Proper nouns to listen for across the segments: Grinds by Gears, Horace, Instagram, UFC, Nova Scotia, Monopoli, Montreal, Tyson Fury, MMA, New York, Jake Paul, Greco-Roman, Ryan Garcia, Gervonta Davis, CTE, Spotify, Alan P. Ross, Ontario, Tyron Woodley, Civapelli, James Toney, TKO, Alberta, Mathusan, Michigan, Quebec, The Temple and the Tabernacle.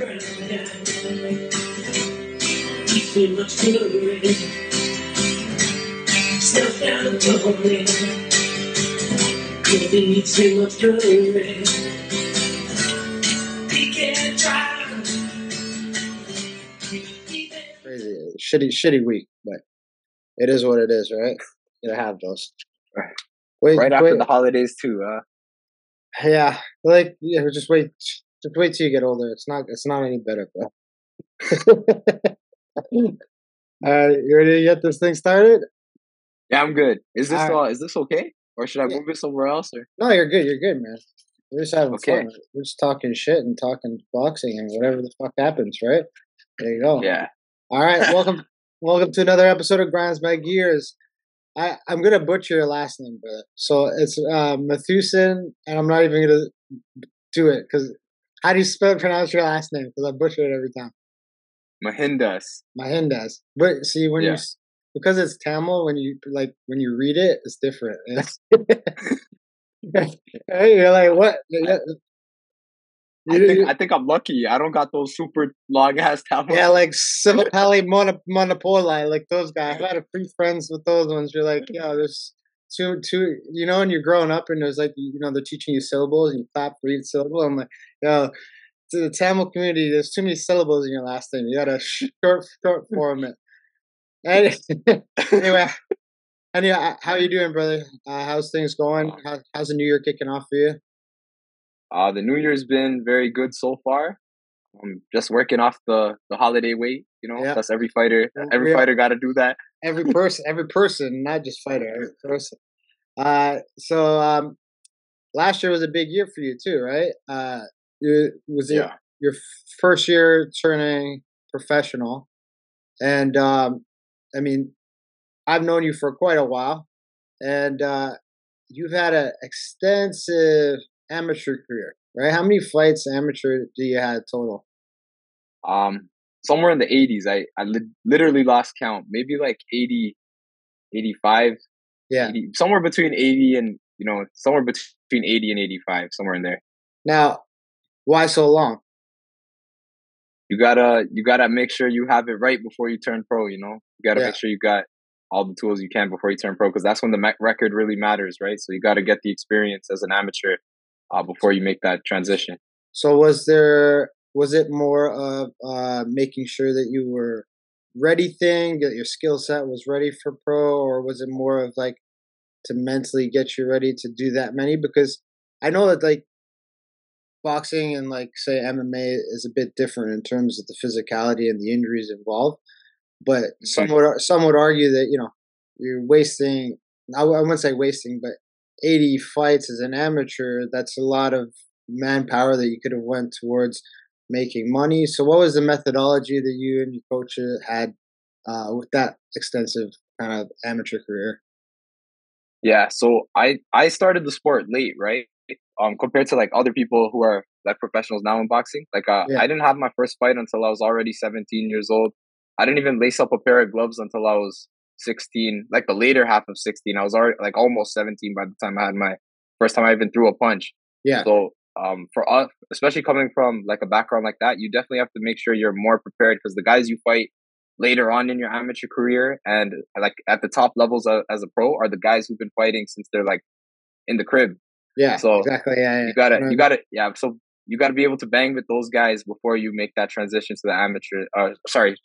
Crazy, shitty week, but it is what it is, right? Gonna have those. Wait, after the holidays too, yeah, like yeah, just wait till you get older. It's not any better, bro. You ready to get this thing started? Yeah, I'm good. Is this okay? Or should I move it somewhere else? Or? No, you're good, man. We're just having fun. We're just talking shit and talking boxing and whatever the fuck happens, right? There you go. Yeah. All right, welcome to another episode of Grinds by Gears. I'm gonna butcher your last name, brother. So it's Mathusan, and I'm not even gonna do it because how do you pronounce your last name? Because I butcher it every time. Mahindas. But see when you because it's Tamil, when you read it, it's different. You're like what? I think I'm lucky. I don't got those super long ass Tamil. Yeah, like Civapelli, Monopoli, like those guys. I've had free friends with those ones. You're like, yo, there's two. You know, and you're growing up, and there's like, you know, they're teaching you syllables, and you clap for each syllable. I'm like, yo, to the Tamil community, there's too many syllables in your last name. You gotta short form it. Anyway, how you doing, brother? How's things going? How's the new year kicking off for you? The new year's been very good so far. I'm just working off the holiday weight, you know. Yep. That's every fighter. Every fighter got to do that. Every person, not just fighter. Every person. So last year was a big year for you too, right? Was it your first year turning professional? And I mean, I've known you for quite a while, and you've had an extensive amateur career, right? How many fights amateur do you have total? Somewhere in the 80s. I literally lost count. Maybe like 80, 85. Yeah. 80, somewhere between 80 and, you know, somewhere between 80 and 85, somewhere in there. Now, why so long? You gotta make sure you have it right before you turn pro, you know? You gotta make sure you got all the tools you can before you turn pro, because that's when the record really matters, right? So you gotta get the experience as an amateur before you make that transition. So was it more of making sure that you were ready thing, that your skill set was ready for pro, or was it more of like to mentally get you ready to do that many? Because I know that like boxing and like say MMA is a bit different in terms of the physicality and the injuries involved, but some would argue that, you know, you're wasting, I wouldn't say wasting, but 80 fights as an amateur, that's a lot of manpower that you could have went towards making money. So what was the methodology that you and your coach had with that extensive kind of amateur career? Yeah, so I started the sport late, right? Compared to like other people who are like professionals now in boxing. Like I didn't have my first fight until I was already 17 years old. I didn't even lace up a pair of gloves until I was 16, like the later half of 16. I was already like almost 17 by the time I had my first time I even threw a punch. Yeah. So for us, especially coming from like a background like that, you definitely have to make sure you're more prepared, because the guys you fight later on in your amateur career and like at the top levels of, as a pro, are the guys who've been fighting since they're like in the crib. Yeah. So exactly. Yeah. You gotta. So you gotta be able to bang with those guys before you make that transition to the amateur.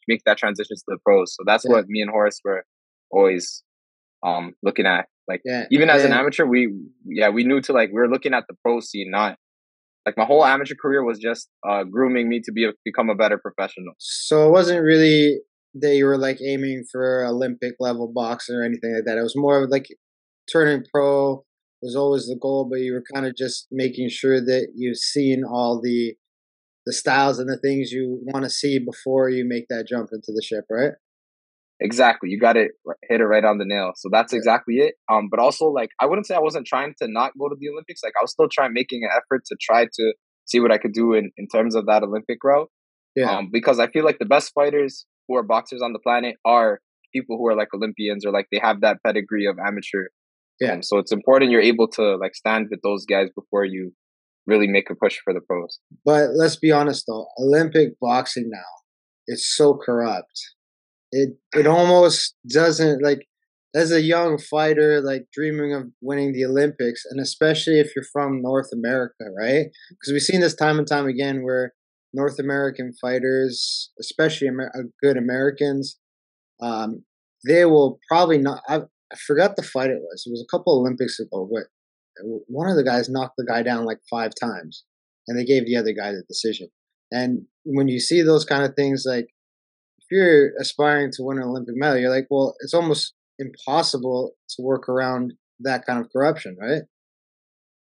Make that transition to the pros. So that's what me and Horace were always looking at, like even as an amateur, we knew to like, we were looking at the pro scene, not like my whole amateur career was just grooming me to become a better professional. So it wasn't really that you were like aiming for Olympic level boxing or anything like that. It was more of like turning pro was always the goal, but you were kind of just making sure that you've seen all the styles and the things you want to see before you make that jump into the ship, right? Exactly. You got it. Hit it right on the nail. So that's exactly it. But also, like, I wouldn't say I wasn't trying to not go to the Olympics. Like, I was still making an effort to try to see what I could do in terms of that Olympic route. Yeah. Because I feel like the best fighters who are boxers on the planet are people who are like Olympians, or like they have that pedigree of amateur. Yeah. So it's important you're able to like stand with those guys before you really make a push for the pros. But let's be honest, though, Olympic boxing now, it's so corrupt. It almost doesn't, like, as a young fighter, like, dreaming of winning the Olympics, and especially if you're from North America, right? Because we've seen this time and time again where North American fighters, especially good Americans, they will probably not. I forgot the fight it was. It was a couple Olympics ago, but one of the guys knocked the guy down like 5 times, and they gave the other guy the decision. And when you see those kind of things, like, if you're aspiring to win an Olympic medal, you're like, well, it's almost impossible to work around that kind of corruption, right?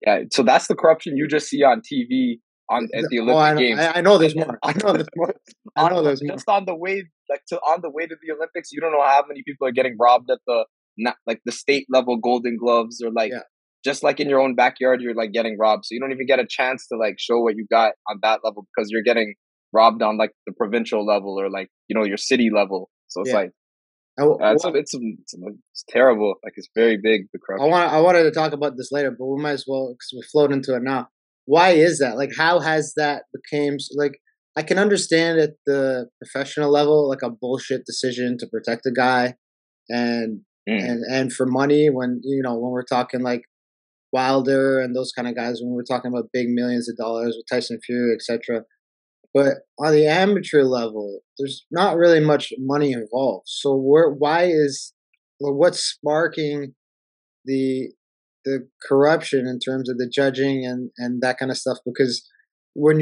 Yeah, so that's the corruption you just see on TV at the Olympic Games. I know there's more. I know there's more. Just on the way, on the way to the Olympics, you don't know how many people are getting robbed at the state level Golden Gloves, or just like in your own backyard, you're like getting robbed. So you don't even get a chance to like show what you got on that level because you're getting robbed on like the provincial level or like, you know, your city level. So it's like, it's terrible. Like, it's very big, the corruption. I wanted to talk about this later, but we might as well, because we flowed into it now. Why is that? Like, how has that became, like, I can understand at the professional level, like a bullshit decision to protect a guy and for money, when, you know, when we're talking like Wilder and those kind of guys, when we're talking about big millions of dollars with Tyson Fury, etc. But on the amateur level, there's not really much money involved. So what's sparking the corruption in terms of the judging and that kind of stuff? Because when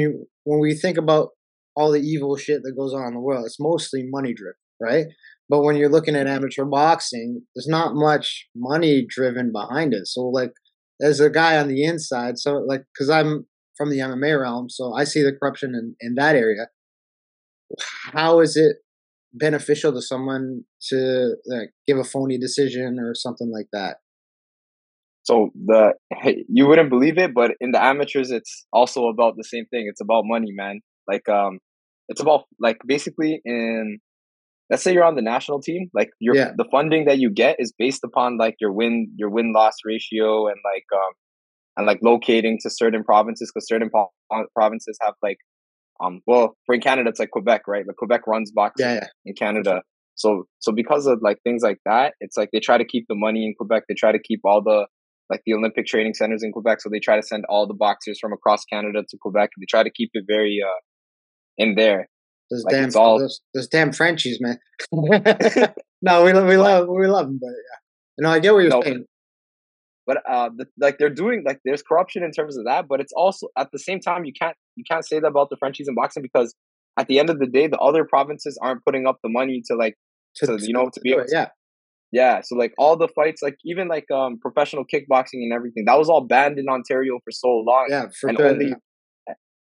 we think about all the evil shit that goes on in the world, it's mostly money driven, right? But when you're looking at amateur boxing, there's not much money driven behind it. So like, as a guy on the inside, so like, because I'm from the MMA realm, so I see the corruption in that area. How is it beneficial to someone to like give a phony decision or something like that? So you wouldn't believe it, but in the amateurs, it's also about the same thing. It's about money, man. Like, it's about like basically let's say you're on the national team, like the funding that you get is based upon like your win-loss ratio and like locating to certain provinces, because certain provinces have like, well, for in Canada, it's like Quebec, right? Like Quebec runs boxing in Canada. So because of like things like that, it's like they try to keep the money in Quebec. They try to keep all the, like the Olympic training centers in Quebec. So they try to send all the boxers from across Canada to Quebec. They try to keep it very in there. Those like damn Frenchies, man. No, we love them, but no, I get what you're saying. But they're doing, like, there's corruption in terms of that, but it's also at the same time you can't say that about the Frenchies in boxing, because at the end of the day, the other provinces aren't putting up the money to like to be able to, so like all the fights, like even like professional kickboxing and everything, that was all banned in Ontario for so long.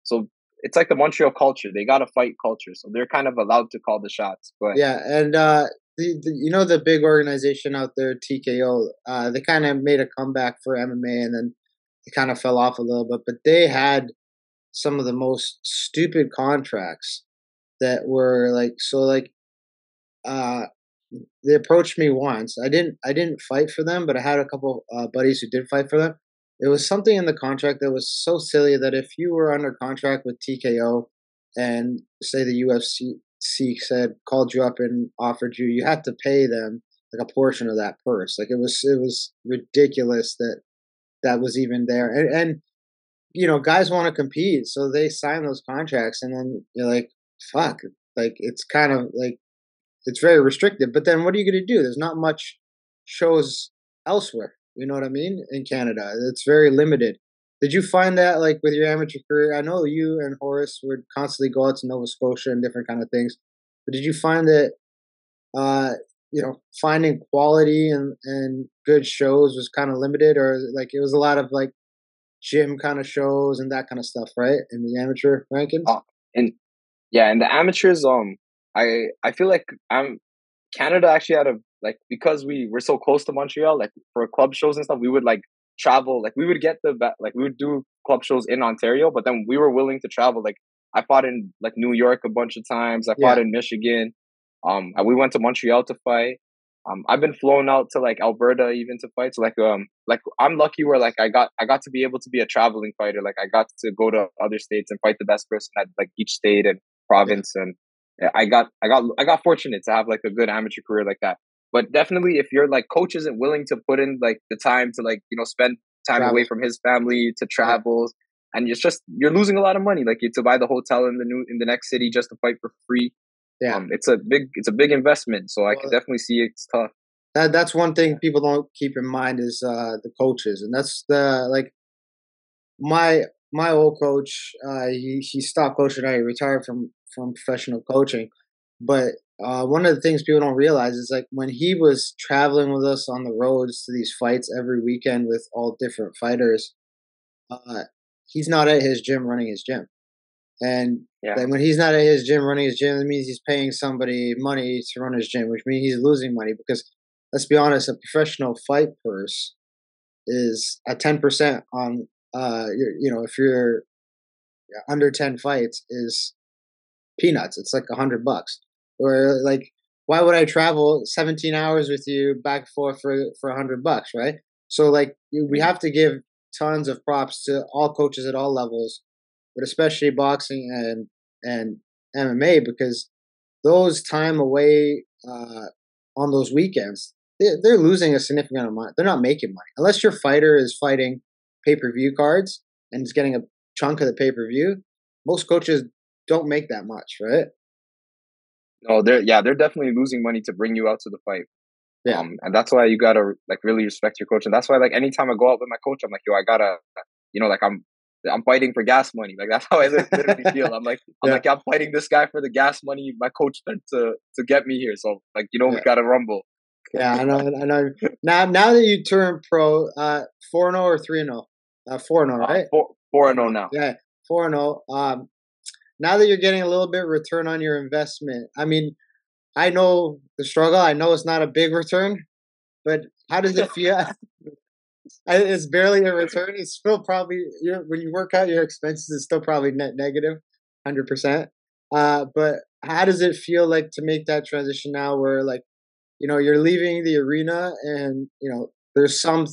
So it's like the Montreal culture. They got a fight culture, so they're kind of allowed to call the shots. But and the big organization out there, TKO, they kind of made a comeback for MMA, and then they kind of fell off a little bit. But they had some of the most stupid contracts that were like so. Like, they approached me once. I didn't fight for them, but I had a couple buddies who did fight for them. It was something in the contract that was so silly that if you were under contract with TKO and say the UFC called you up and offered you, you had to pay them like a portion of that purse. Like it was ridiculous that was even there. And you know, guys want to compete, so they sign those contracts, and then you're like, fuck, like it's kind of like it's very restrictive. But then what are you going to do? There's not much shows elsewhere. You know what I mean? In Canada, it's very limited. Did you find that, like, with your amateur career? I know you and Horace would constantly go out to Nova Scotia and different kind of things, but did you find that, finding quality and good shows was kind of limited, or like it was a lot of like gym kind of shows and that kind of stuff, right? In the amateur rankings, in the amateurs, I feel like Canada actually had a, like, because we're so close to Montreal, like for club shows and stuff, we would like travel, like we would get we would do club shows in Ontario, but then we were willing to travel. Like I fought in like New York a bunch of times. I fought in Michigan. We went to Montreal to fight. I've been flown out to like Alberta even to fight. So like I'm lucky where like I got to be able to be a traveling fighter. Like I got to go to other states and fight the best person at like each state and province. And I got fortunate to have like a good amateur career like that. But definitely, if your like coach isn't willing to put in like the time to like, you know, spend time away from his family to travels, and it's just you're losing a lot of money. Like you to buy the hotel in the next city just to fight for free. Yeah, it's a big investment. So I can definitely see it's tough. That's one thing people don't keep in mind is the coaches, and that's the like my old coach. He stopped coaching. He retired from professional coaching, but. One of the things people don't realize is like when he was traveling with us on the roads to these fights every weekend with all different fighters, he's not at his gym running his gym. And then when he's not at his gym running his gym, that means he's paying somebody money to run his gym, which means he's losing money because, let's be honest, a professional fight purse is at 10% on, if you're under 10 fights is peanuts. It's like $100. Or like, why would I travel 17 hours with you back and forth for $100, right? So like, we have to give tons of props to all coaches at all levels, but especially boxing and MMA, because those time away on those weekends, they're losing a significant amount of money. They're not making money unless your fighter is fighting pay-per-view cards and is getting a chunk of the pay-per-view. Most coaches don't make that much, right? No, they're definitely losing money to bring you out to the fight. Yeah. And that's why you got to like really respect your coach. And that's why like anytime I go out with my coach, I'm like, yo, I got to, I'm fighting for gas money. Like that's how I literally feel. I'm like, I'm fighting this guy for the gas money my coach spent to get me here. So like, we got to rumble. Yeah, I know. Now that you turn pro, 4-0 or 3-0? 4-0, right? 4-0 now. Yeah, 4-0. Now that you're getting a little bit return on your investment, I mean, I know the struggle. I know it's not a big return, but how does it feel? It's barely a return. It's still probably when you work out your expenses, it's still probably net negative, 100%. But how does it feel like to make that transition now, where like, you're leaving the arena and there's some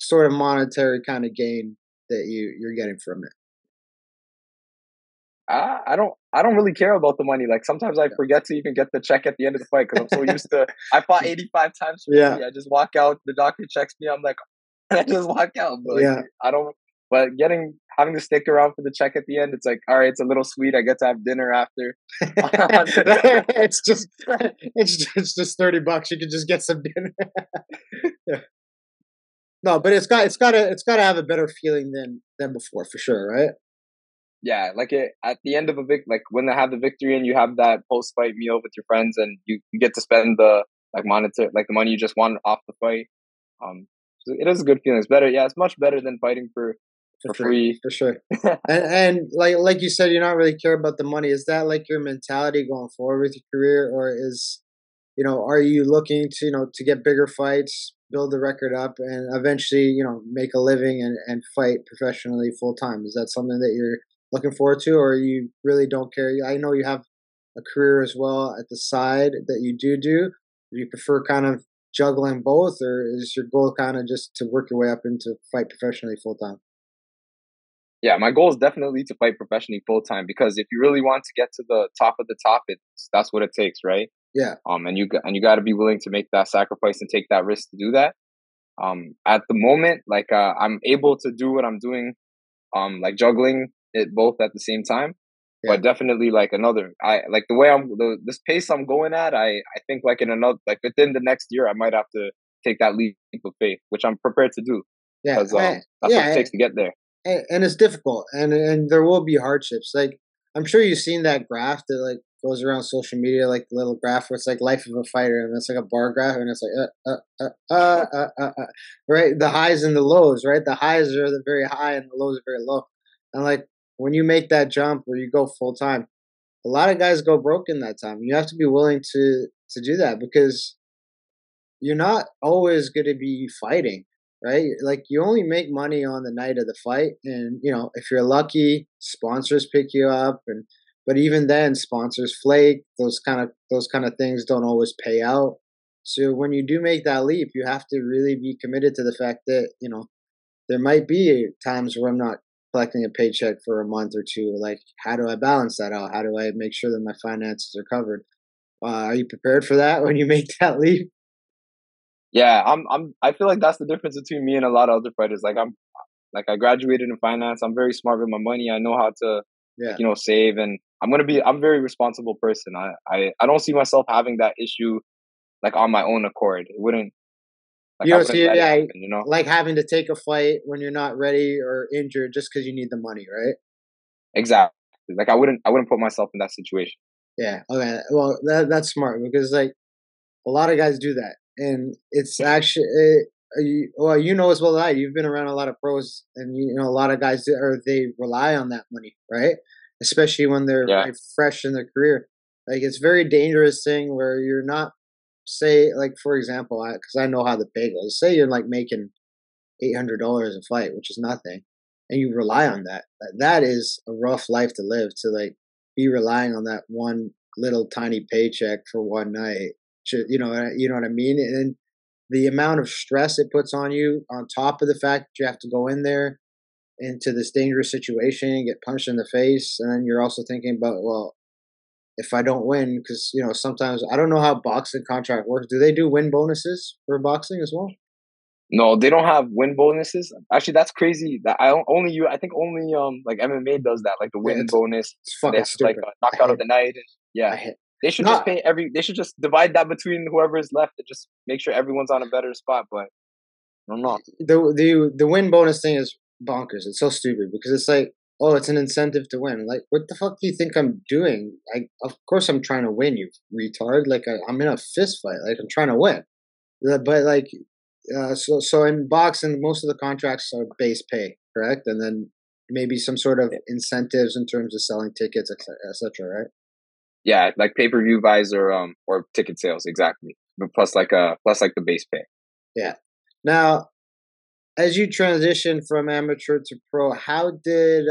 sort of monetary kind of gain that you're getting from it? I don't really care about the money. Like sometimes I forget to even get the check at the end of the fight because I'm so used to. I fought 85 times for free. I just walk out. The doctor checks me. I'm like, I just walk out. But I don't. But having to stick around for the check at the end, it's like, all right, it's a little sweet. I get to have dinner after. it's just $30. You can just get some dinner. No, but it's got to have a better feeling than before for sure, right? Yeah, like at the end of a victory, like when they have the victory and you have that post-fight meal with your friends and you get to spend the the money you just wanted off the fight. So it is a good feeling. It's better. Yeah, it's much better than fighting for free. For sure. and like you said, you're not really care about the money. Is that like your mentality going forward with your career, or is are you looking to to get bigger fights, build the record up, and eventually make a living and fight professionally full time? Is that something that you're looking forward to, or you really don't care? I know you have a career as well at the side that you do. Do you prefer kind of juggling both, or is your goal kind of just to work your way up and to fight professionally full time? Yeah, my goal is definitely to fight professionally full time, because if you really want to get to the top of the top, that's what it takes, right? Yeah. And you got to be willing to make that sacrifice and take that risk to do that. At the moment, I'm able to do what I'm doing, juggling it both at the same time, but definitely this pace I'm going at, I think within the next year I might have to take that leap of faith, which I'm prepared to do, because that's what it takes to get there. And it's difficult, and there will be hardships. Like I'm sure you've seen that graph that like goes around social media, like the little graph where it's like life of a fighter, and it's like a bar graph, and it's like right, the highs and the lows, right? The highs are the very high and the lows are very low, and like. When you make that jump where you go full time, a lot of guys go broke in that time. You have to be willing to do that, because you're not always going to be fighting, right? Like you only make money on the night of the fight, and if you're lucky, sponsors pick you up, but even then, sponsors flake. Those kind of things don't always pay out. So when you do make that leap, you have to really be committed to the fact that, you know, there might be times where I'm not collecting a paycheck for a month or two. Like, how do I balance that out? How do I make sure that my finances are covered? Are you prepared for that when you make that leap? Yeah, I feel like that's the difference between me and a lot of other fighters. Like, I graduated in finance. I'm very smart with my money. I know how to, you know, save, and I'm a very responsible person. I don't see myself having that issue, like, on my own accord. It wouldn't. Like, you don't see it, you know, like having to take a fight when you're not ready or injured just because you need the money, right? Exactly. Like, I wouldn't put myself in that situation. Yeah. Okay. Well, that's smart, because like a lot of guys do that. And it's actually, well, you know as well as I, you've been around a lot of pros, and you know a lot of guys they rely on that money, right? Especially when they're like, fresh in their career. Like, it's very dangerous thing where you're not, say, like, for example, because I know how the pay goes. Say you're like making $800 a fight, which is nothing, and you rely on that. That is a rough life to live, to like be relying on that one little tiny paycheck for one night. You know what I mean? And the amount of stress it puts on you, on top of the fact that you have to go in there into this dangerous situation, get punched in the face, and then you're also thinking about, well, if I don't win, because, you know, sometimes I don't know how boxing contract works. Do they do win bonuses for boxing as well? No, they don't have win bonuses. Actually, that's crazy. That I think only like MMA does that, like the win bonus. It's fucking stupid. Like a knockout of the night. They should just pay they should just divide that between whoever is left and just make sure everyone's on a better spot. But I'm not. The win bonus thing is bonkers. It's so stupid, because it's like, oh, it's an incentive to win. Like, what the fuck do you think I'm doing? Of course I'm trying to win, you retard. Like, I'm in a fist fight. Like, I'm trying to win. But like, so in boxing, most of the contracts are base pay, correct? And then maybe some sort of incentives in terms of selling tickets, etc., right? Yeah, like pay-per-view buys or ticket sales, exactly. But plus the base pay. Yeah. Now, as you transitioned from amateur to pro, how did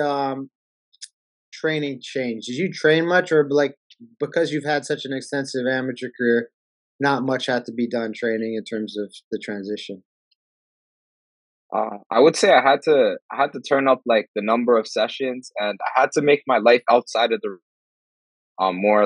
training change? Did you train much, or like, because you've had such an extensive amateur career, not much had to be done training in terms of the transition? I would say I had to turn up like the number of sessions, and I had to make my life outside of the more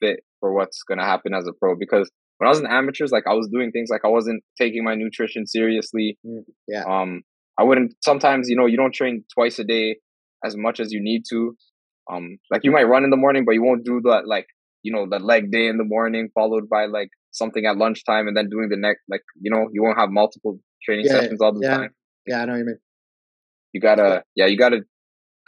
fit for what's gonna happen as a pro. Because when I was in amateurs, like, I was doing things like I wasn't taking my nutrition seriously. Yeah. I wouldn't. Sometimes, you know, you don't train twice a day as much as you need to. Like, you might run in the morning, but you won't do that, like, you know, the leg day in the morning followed by like something at lunchtime, and then doing the next, like, you know, you won't have multiple training sessions all the time. Yeah, I know what you mean. You gotta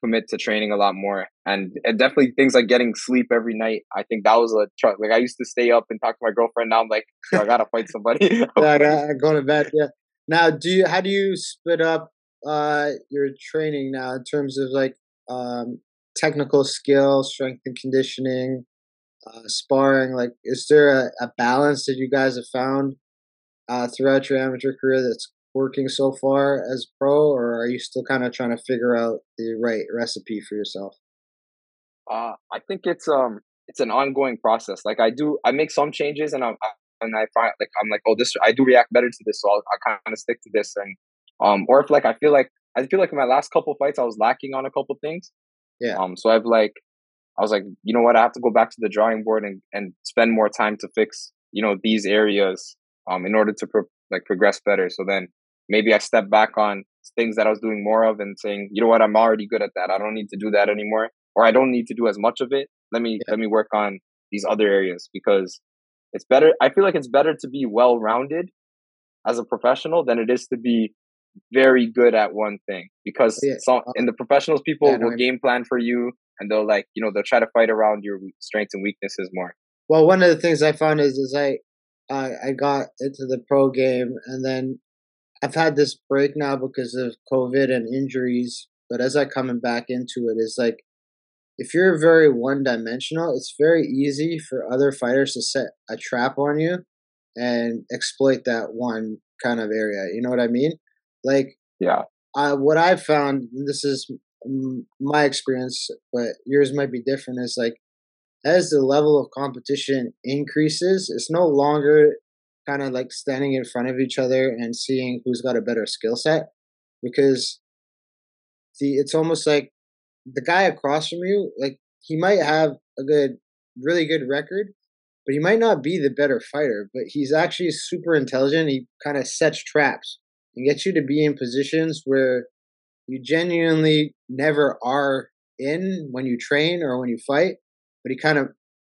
commit to training a lot more, and definitely things like getting sleep every night. I think that was a truck. Like, I used to stay up and talk to my girlfriend. Now I'm like, yo, I gotta fight somebody. I go to bed. Yeah. Now, how do you split up your training now in terms of like technical skill, strength and conditioning, sparring? Like, is there a balance that you guys have found throughout your amateur career that's working so far as pro, or are you still kind of trying to figure out the right recipe for yourself? I think it's an ongoing process. Like, I make some changes, and I find, like, I'm like, oh, this, I do react better to this, so I kind of stick to this. And or if like I feel like in my last couple fights I was lacking on a couple things. Yeah. So I was like, you know what, I have to go back to the drawing board and spend more time to fix, you know, these areas in order to progress better. So then, maybe I step back on things that I was doing more of and saying, you know what, I'm already good at that. I don't need to do that anymore, or I don't need to do as much of it. Let me work on these other areas, because it's better. I feel like it's better to be well-rounded as a professional than it is to be very good at one thing, because in the professionals, people will game plan for you, and they'll, like, you know, they'll try to fight around your strengths and weaknesses more. Well, one of the things I found is I got into the pro game, and then I've had this break now because of COVID and injuries, but as I'm coming back into it, it's like, if you're very one-dimensional, it's very easy for other fighters to set a trap on you and exploit that one kind of area. You know what I mean? Like, yeah. What I've found, and this is my experience, but yours might be different, is like, as the level of competition increases, it's no longer kind of like standing in front of each other and seeing who's got a better skill set, because it's almost like the guy across from you, like he might have a really good record, but he might not be the better fighter, but he's actually super intelligent. He kind of sets traps and gets you to be in positions where you genuinely never are in when you train or when you fight, but he kind of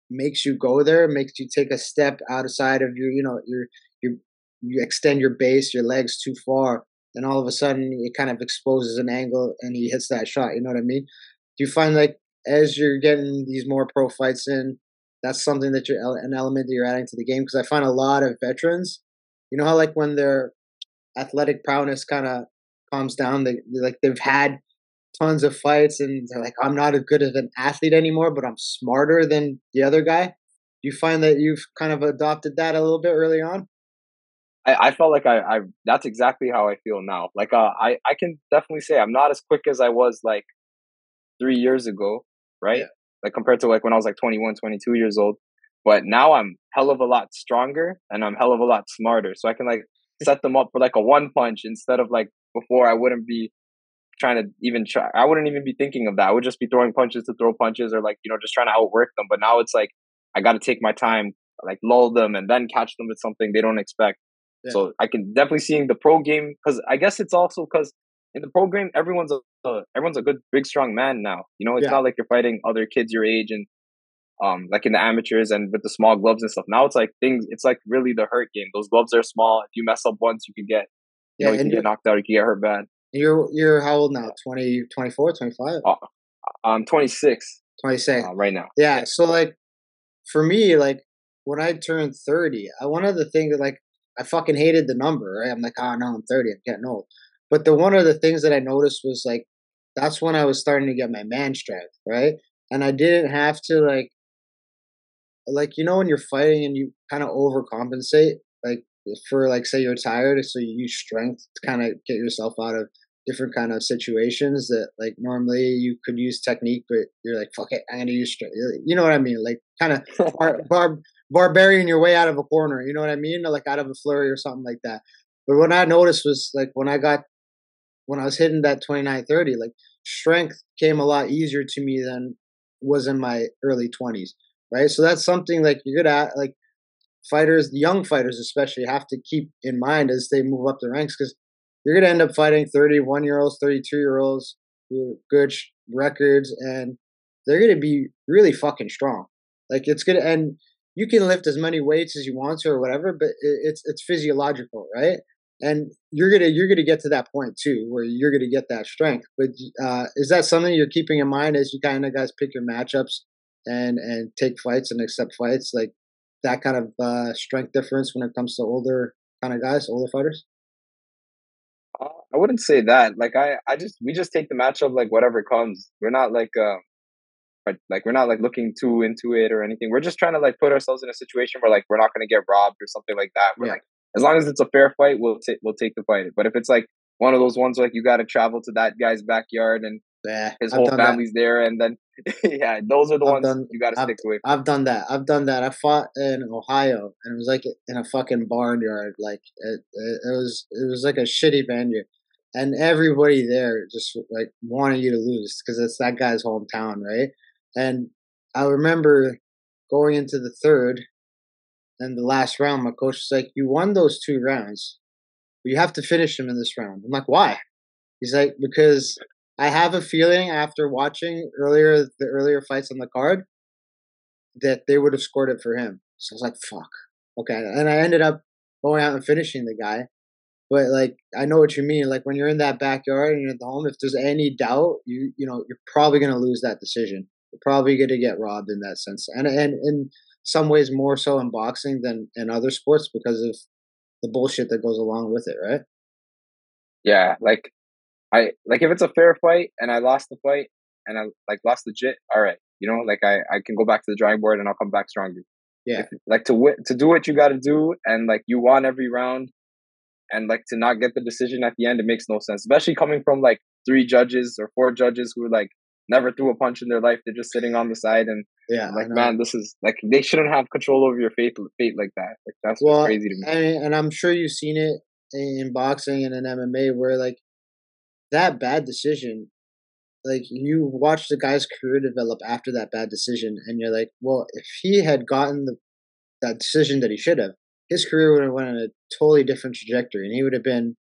makes you go there, makes you take a step outside of you extend your base, your legs too far, and all of a sudden it kind of exposes an angle and he hits that shot. You know what I mean? Do you find like as you're getting these more pro fights in, that's something that you're an element that you're adding to the game? Because I find a lot of veterans, you know how like when their athletic prowess kind of calms down, they like they've had tons of fights and they're like, I'm not as good of an athlete anymore, but I'm smarter than the other guy. Do you find that you've kind of adopted that a little bit early on? I felt like I that's exactly how I feel now. Like I can definitely say I'm not as quick as I was like 3 years ago, right? Yeah. Like compared to like when I was like 21, 22 years old. But now I'm hell of a lot stronger and I'm hell of a lot smarter. So I can like set them up for like a one punch instead of like before I wouldn't be trying to even try. I wouldn't even be thinking of that. I would just be throwing punches to throw punches or like, you know, just trying to outwork them. But now it's like I got to take my time, like lull them and then catch them with something they don't expect. Yeah. So I can definitely seeing the pro game, because I guess it's also because in the pro game, everyone's a good, big, strong man now. You know, it's not like you're fighting other kids your age and like in the amateurs and with the small gloves and stuff. Now it's like things. It's like really the hurt game. Those gloves are small. If you mess up once, you can get get knocked out. You can get hurt bad. You're how old now? 20, 24, 25? I'm 26. 26 right now. Yeah. So like for me, like when I turned 30, one of the things that like I fucking hated the number, right? I'm like, oh, now I'm 30. I'm getting old. But one of the things that I noticed was like, that's when I was starting to get my man strength, right? And I didn't have to like, you know, when you're fighting and you kind of overcompensate, like for like, say you're tired, so you use strength to kind of get yourself out of different kind of situations that like normally you could use technique, but you're like, fuck it, I'm going to use strength. You know what I mean? Like kind of barbarian your way out of a corner, you know what I mean? Like out of a flurry or something like that. But what I noticed was like when I was hitting that 29, 30, like strength came a lot easier to me than was in my early 20s, right? So that's something like you're good at, like fighters, young fighters especially, have to keep in mind as they move up the ranks, because you're going to end up fighting 31-year-olds, 32-year-olds with good records, and they're going to be really fucking strong. Like it's going to end. You can lift as many weights as you want to or whatever, but it's physiological, right? And you're gonna get to that point too, where you're gonna get that strength. But is that something you're keeping in mind as you kind of guys pick your matchups and take fights and accept fights, like that kind of strength difference when it comes to older kind of guys, older fighters? I wouldn't say that. Like we just take the matchup like whatever comes. We're not like we're not looking too into it or anything. We're just trying to like put ourselves in a situation where like we're not gonna get robbed or something like that. We're like, as long as it's a fair fight, we'll take the fight. But if it's like one of those ones where, like you got to travel to that guy's backyard and his whole family's there, and then those are the ones you got to stick away from. I've done that. I fought in Ohio, and it was like in a fucking barnyard. Like it was like a shitty venue, and everybody there just like wanted you to lose because it's that guy's hometown, right? And I remember going into the third. And the last round, my coach was like, you won those two rounds, but you have to finish him in this round. I'm like, why? He's like, because I have a feeling after watching the earlier fights on the card that they would have scored it for him. So I was like, fuck. Okay. And I ended up going out and finishing the guy. But like, I know what you mean. Like when you're in that backyard and you're at the home, if there's any doubt, you know, you're probably going to lose that decision. You're probably going to get robbed in that sense. And some ways more so in boxing than in other sports because of the bullshit that goes along with it, right? Yeah, like if it's a fair fight and I lost the fight and I like lost legit, all right, you know, like I can go back to the drawing board and I'll come back stronger. Yeah, to do what you got to do and like you won every round and like to not get the decision at the end, it makes no sense, especially coming from like three judges or four judges who are like never threw a punch in their life. They're just sitting on the side, and like, man, this is like, they shouldn't have control over your fate like that. Like, that's what's crazy to me. And I'm sure you've seen it in boxing and in MMA where, like, that bad decision, like, you watch the guy's career develop after that bad decision, and you're like, well, if he had gotten that decision that he should have, his career would have went on a totally different trajectory, and he would have been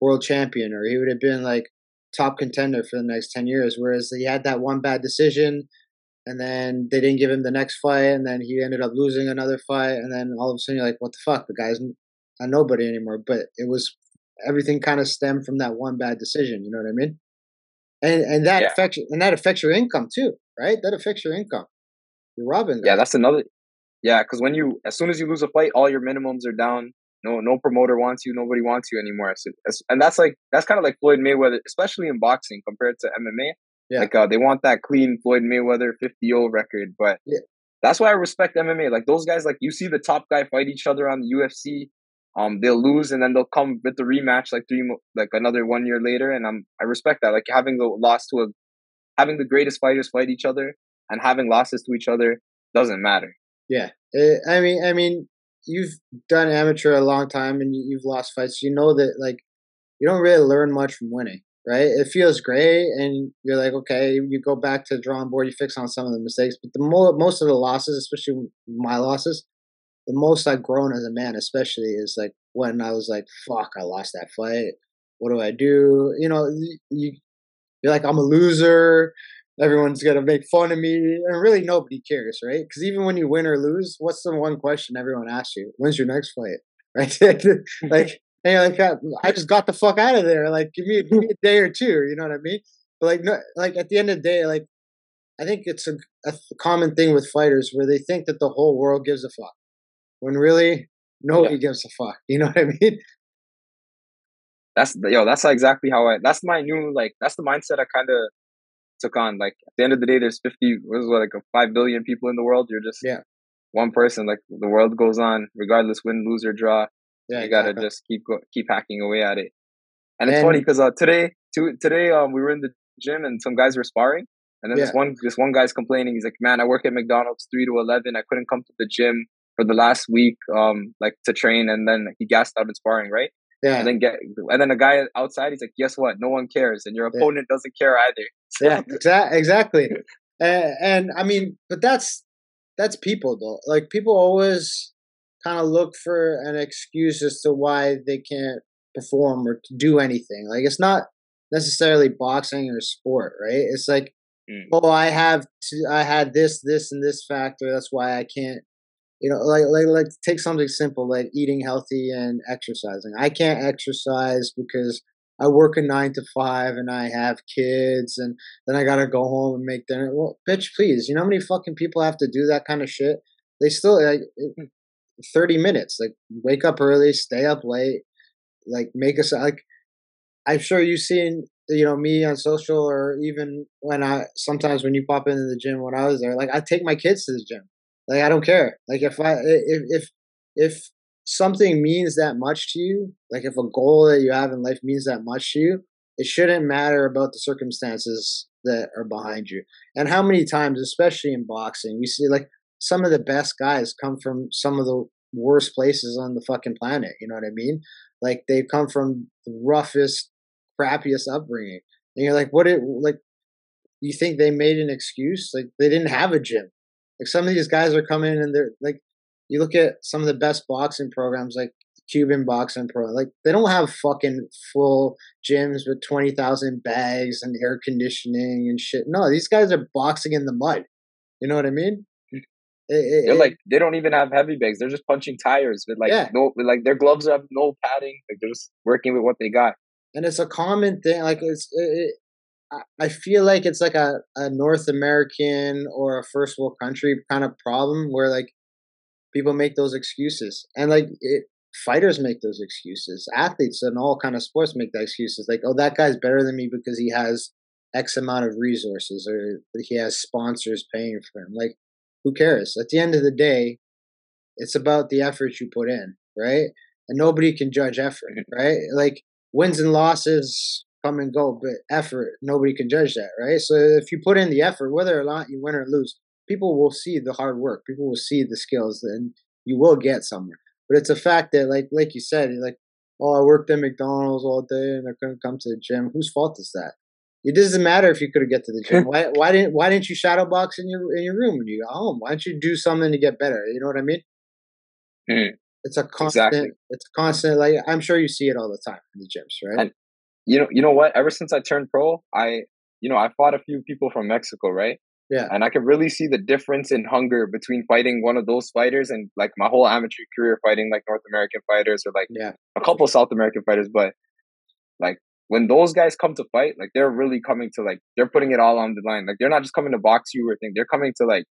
world champion, or he would have been like top contender for the next 10 years. Whereas he had that one bad decision, and then they didn't give him the next fight, and then he ended up losing another fight, and then all of a sudden you're like, what the fuck? The guy's a nobody anymore. But it was, everything kind of stemmed from that one bad decision. You know what I mean? And that affects your income too, right? That affects your income. You're robbing them. Yeah, that's another. Yeah, because when you, as soon as you lose a fight, all your minimums are down. No promoter wants you. Nobody wants you anymore. And that's like, that's kind of like Floyd Mayweather, especially in boxing compared to MMA. Yeah. Like, they want that clean Floyd Mayweather 50-0 record, but that's why I respect MMA. Like, those guys, like, you see the top guy fight each other on the UFC. They'll lose, and then they'll come with the rematch another 1 year later, and I respect that. Like, having the greatest fighters fight each other and having losses to each other doesn't matter. Yeah, I mean, you've done amateur a long time, and you've lost fights. You know that, like, you don't really learn much from winning, right? It feels great, and you're like, okay, you go back to the drawing board, you fix on some of the mistakes. But most of the losses, especially my losses, the most I've grown as a man, especially, is like when I was like, fuck, I lost that fight. What do I do? You know, you're like, I'm a loser. Everyone's going to make fun of me. And really, nobody cares, right? Because even when you win or lose, what's the one question everyone asks you? When's your next fight? Right? Like, and you're like, I just got the fuck out of there. Like, give me a day or two. You know what I mean? But like, no, like, at the end of the day, like, I think it's a common thing with fighters where they think that the whole world gives a fuck, when really nobody gives a fuck. You know what I mean? That's exactly how that's my new, like, that's the mindset I kind of took on. Like, at the end of the day, there's 5 billion people in the world. You're just one person. Like, the world goes on regardless, win, lose, or draw. Yeah, you gotta just keep hacking away at it. And it's funny because today we were in the gym and some guys were sparring, and then this one guy's complaining. He's like, man, I work at McDonald's 3 to 11. I couldn't come to the gym for the last week, to train, and then he gassed out in sparring, right? Yeah. And then a guy outside, he's like, guess what? No one cares, and your opponent doesn't care either. Yeah, exactly. And I mean, but that's people though. Like, people always kind of look for an excuse as to why they can't perform or do anything. Like, it's not necessarily boxing or sport, right? It's like, I had this, and this factor. That's why I can't. You know, like take something simple like eating healthy and exercising. I can't exercise because I work a 9 to 5 and I have kids, and then I gotta go home and make dinner. Well, bitch, please. You know how many fucking people have to do that kind of shit? They still, like, 30 minutes. Like, wake up early, stay up late, like, make us, like, I'm sure you've seen, you know, me on social, or even when you pop into the gym when I was there, like, I take my kids to the gym. Like, I don't care. Like, if something means that much to you, like, if a goal that you have in life means that much to you, it shouldn't matter about the circumstances that are behind you. And how many times, especially in boxing, we see, like, some of the best guys come from some of the worst places on the fucking planet. You know what I mean? Like, they come from the roughest, crappiest upbringing. And you're like, you think they made an excuse? Like, they didn't have a gym. Like, some of these guys are coming in, and they're like, you look at some of the best boxing programs, like Cuban boxing pro, like, they don't have fucking full gyms with 20,000 bags and air conditioning and shit. No, these guys are boxing in the mud. You know what I mean? They don't even have heavy bags. They're just punching tires with their gloves have no padding. Like, they're just working with what they got. And it's a common thing. Like, I feel like it's like a North American or a first world country kind of problem where, like, people make those excuses, and fighters make those excuses. Athletes in all kind of sports make that excuses. Like, oh, that guy's better than me because he has X amount of resources, or he has sponsors paying for him. Like, who cares? At the end of the day, it's about the effort you put in, right? And nobody can judge effort, right? Like, wins and losses come and go, but effort, nobody can judge that, right? So if you put in the effort, whether or not you win or lose, people will see the hard work, people will see the skills, and you will get somewhere. But it's a fact that, like you said, like, oh, I worked at McDonald's all day and I couldn't come to the gym. Whose fault is that? It doesn't matter if you could have got to the gym. Why didn't you shadow box in your room when you got home? Why don't you do something to get better? You know what I mean? Mm. It's a constant. Exactly. It's constant. Like, I'm sure you see it all the time in the gyms, right? And you know what? Ever since I turned pro, I fought a few people from Mexico, right? Yeah. And I could really see the difference in hunger between fighting one of those fighters and like my whole amateur career fighting like North American fighters or like a couple of South American fighters, but like. When those guys come to fight, like they're really coming to like, they're putting it all on the line. Like they're not just coming to box you or thing. They're coming to like,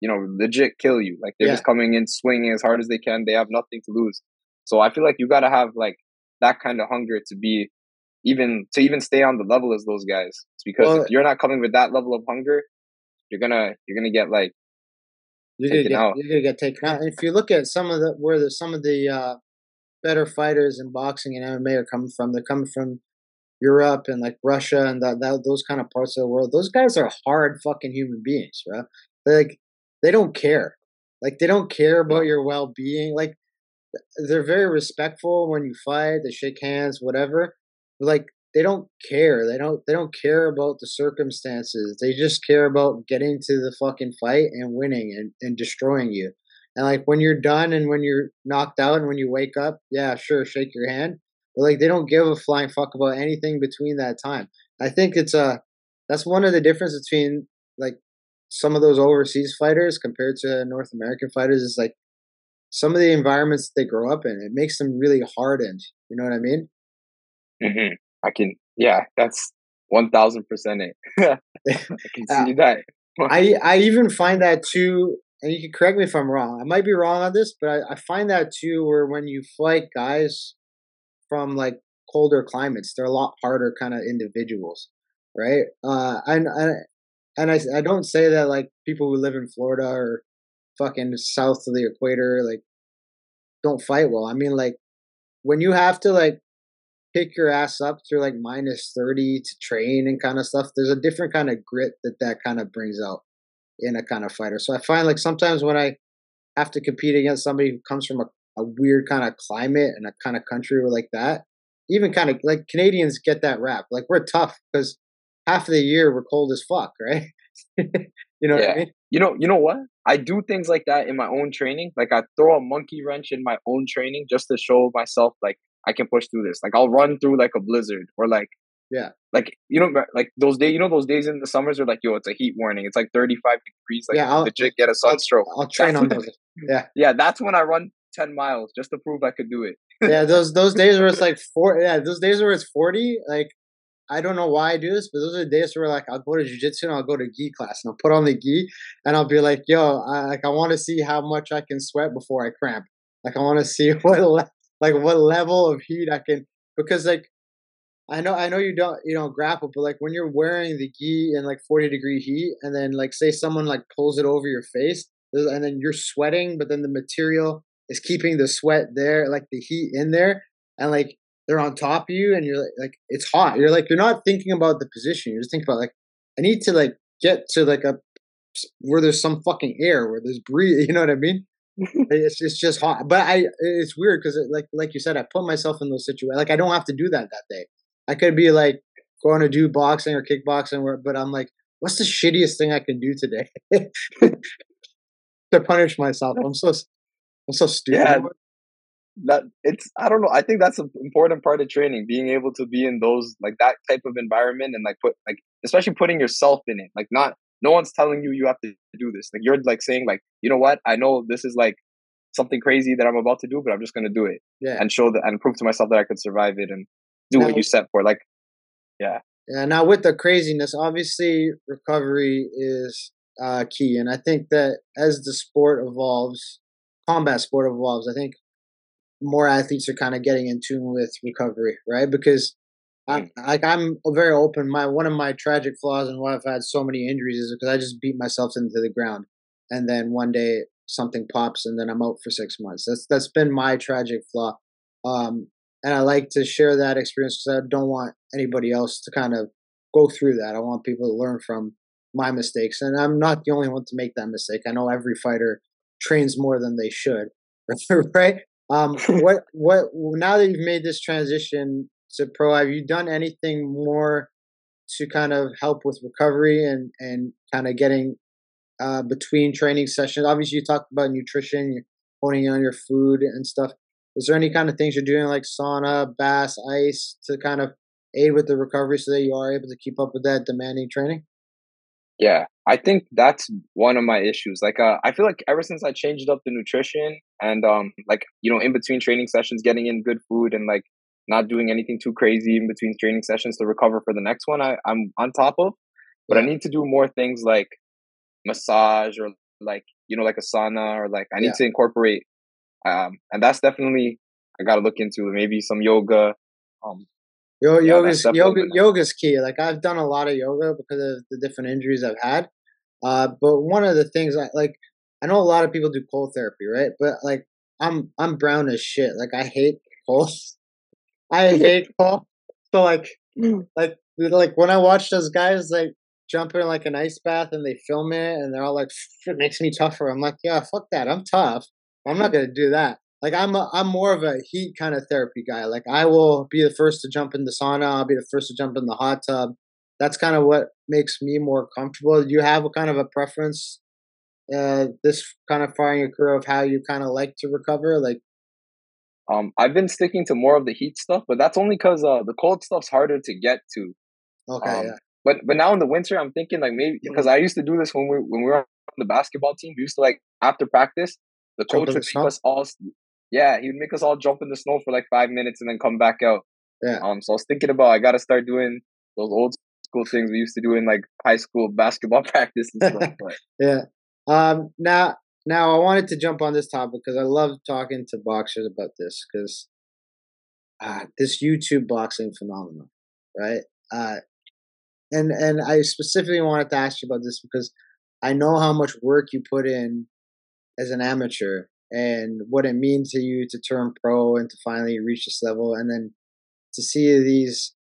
legit kill you. Like they're just coming in swinging as hard as they can. They have nothing to lose. So I feel like you got to have like that kind of hunger to be even stay on the level as those guys. It's because if you're not coming with that level of hunger, you're going to get like, you're going to get taken out. If you look at some of the better fighters in boxing and MMA are coming from, they're coming from Europe and like Russia and those kind of parts of the world. Those guys are hard fucking human beings, bro. They don't care. Like they don't care about your well-being. Like they're very respectful when you fight. They shake hands, whatever. But, like they don't care. They don't care about the circumstances. They just care about getting to the fucking fight and winning and destroying you. And like when you're done and when you're knocked out and when you wake up, yeah, sure, shake your hand. But like they don't give a flying fuck about anything between that time. I think that's one of the differences between like some of those overseas fighters compared to North American fighters is like some of the environments they grow up in. It makes them really hardened. You know what I mean? Mm-hmm. That's 1,000% it. I can see that. I even find that too. And you can correct me if I'm wrong. I might be wrong on this, but I find that too. Where when you fight guys from like colder climates, they're a lot harder kind of individuals, right? And I don't say that like people who live in Florida or fucking south of the equator like don't fight well. I mean, like when you have to like pick your ass up through like -30 to train and kind of stuff, there's a different kind of grit that kind of brings out in a kind of fighter. So I find like sometimes when I have to compete against somebody who comes from a weird kind of climate and a kind of country like that, even kind of like Canadians get that rap. Like we're tough because half of the year we're cold as fuck, right? What I mean? You know what? I do things like that in my own training. Like I throw a monkey wrench in my own training just to show myself like I can push through this. Like I'll run through like a blizzard or like, those days in the summers are like, yo, it's a heat warning. It's like 35 degrees. Like legit get a sunstroke. I'll train on those. Yeah. Yeah. That's when I run 10 miles just to prove I could do it. Yeah, those days where it's like those days where it's 40, like I don't know why I do this, but those are the days where like I'll go to jiu-jitsu and I'll go to gi class and I'll put on the gi and I'll be like, yo, I want to see how much I can sweat before I cramp. Like I want to see what level of heat I can, because like I know you don't grapple, but like when you're wearing the gi in like 40-degree heat and then like say someone like pulls it over your face and then you're sweating, but then the material is keeping the sweat there, like the heat in there, and like they're on top of you and you're like it's hot. You're like, you're not thinking about the position. You're just thinking about like, I need to like get to like a where there's some fucking air, where there's breathe, you know what I mean? it's just hot. But it's weird because like you said, I put myself in those situations. Like I don't have to do that day. I could be like going to do boxing or kickboxing, but I'm like, what's the shittiest thing I can do today to punish myself? I'm so stupid. Yeah, I don't know. I think that's an important part of training, being able to be in those like that type of environment and like especially putting yourself in it. Like no one's telling you have to do this. Like you're like saying like, you know what? I know this is like something crazy that I'm about to do, but I'm just gonna do it. Yeah. And prove to myself that I could survive it and do what you set for. Like, yeah. Yeah. Now with the craziness, obviously recovery is key, and I think that as the sport evolves. Combat sport evolves, I think more athletes are kind of getting in tune with recovery, right? Because I'm very open. One of my tragic flaws and why I've had so many injuries is because I just beat myself into the ground, and then one day something pops, and then I'm out for 6 months. That's been my tragic flaw. And I like to share that experience because I don't want anybody else to kind of go through that. I want people to learn from my mistakes. And I'm not the only one to make that mistake. I know every fighter trains more than they should, right? Now that you've made this transition to pro, have you done anything more to kind of help with recovery and kind of getting between training sessions? Obviously, you talked about nutrition, you're honing in on your food and stuff. Is there any kind of things you're doing like sauna, baths, ice to kind of aid with the recovery so that you are able to keep up with that demanding training? Yeah, I think that's one of my issues. Like, I feel like ever since I changed up the nutrition and like, you know, in between training sessions, getting in good food and like not doing anything too crazy in between training sessions to recover for the next one, I'm on top of. But yeah, I need to do more things like massage or like, you know, like a sauna or like I need to incorporate. And that's definitely, I got to look into it. Maybe some yoga. Yoga's key. Like I've done a lot of yoga because of the different injuries I've had. But one of the things I know a lot of people do cold therapy, right? But like, I'm brown as shit. Like I hate cold. So like when I watch those guys, like, jump in like an ice bath and they film it and they're all like, it makes me tougher. I'm like, yeah, fuck that. I'm tough. I'm not going to do that. Like I'm more of a heat kind of therapy guy. Like I will be the first to jump in the sauna. I'll be the first to jump in the hot tub. That's kind of what makes me more comfortable. Do you have a kind of a preference this kind of far in your career of how you kind of like to recover? Like, I've been sticking to more of the heat stuff, but that's only because the cold stuff's harder to get to. Okay. Yeah. But now in the winter, I'm thinking like maybe because I used to do this when we were on the basketball team. We used to like after practice, the coach would make us all, he would make us all jump in the snow for like 5 minutes and then come back out. Yeah. So I was thinking about I got to start doing those old school things we used to do in like high school basketball practice and stuff. Yeah. Now I wanted to jump on this topic because I love talking to boxers about this because this YouTube boxing phenomenon, right? And I specifically wanted to ask you about this because I know how much work you put in as an amateur and what it means to you to turn pro and to finally reach this level. And then to see these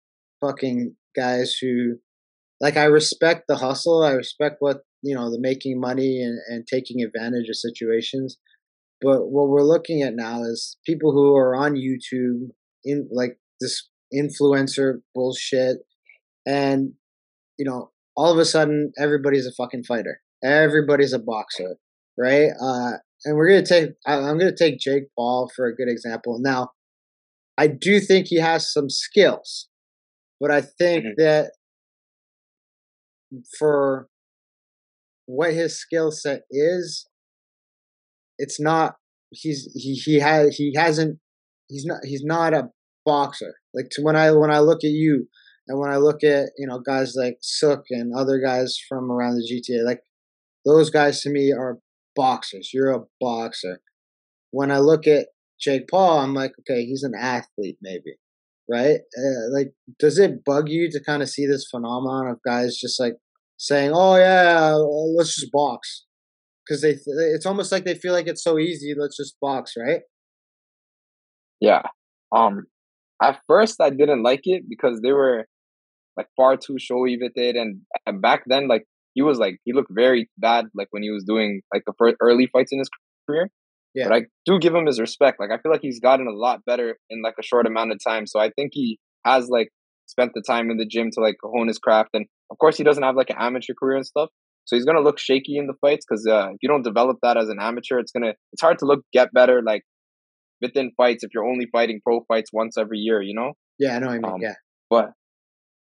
fucking guys who, like, I respect the hustle. I respect what, you know, the making money and taking advantage of situations. But what we're looking at now is people who are on YouTube in like this influencer bullshit. And, you know, all of a sudden, everybody's a fucking fighter. Everybody's a boxer, right? And I'm going to take Jake Paul for a good example. Now, I do think he has some skills, but I think that for what his skill set is, it's not, he's not a boxer. Like when I look at you, and when I look at, you know, guys like Sook and other guys from around the GTA, like those guys to me are boxers. You're a boxer. When I look at Jake Paul, I'm like, okay, he's an athlete maybe, right? Like, does it bug you to kind of see this phenomenon of guys just like saying, oh yeah, let's just box? Because it's almost like they feel like it's so easy, let's just box, right? Yeah. At first, I didn't like it because they were like far too showy with it, and back then, like he looked very bad, like when he was doing like the first early fights in his career. Yeah. But I do give him his respect. Like I feel like he's gotten a lot better in like a short amount of time. So I think he has like spent the time in the gym to like hone his craft. And of course, he doesn't have like an amateur career and stuff, so he's gonna look shaky in the fights because if you don't develop that as an amateur, it's hard to get better like within fights if you're only fighting pro fights once every year, you know? Yeah, I know what I mean, yeah.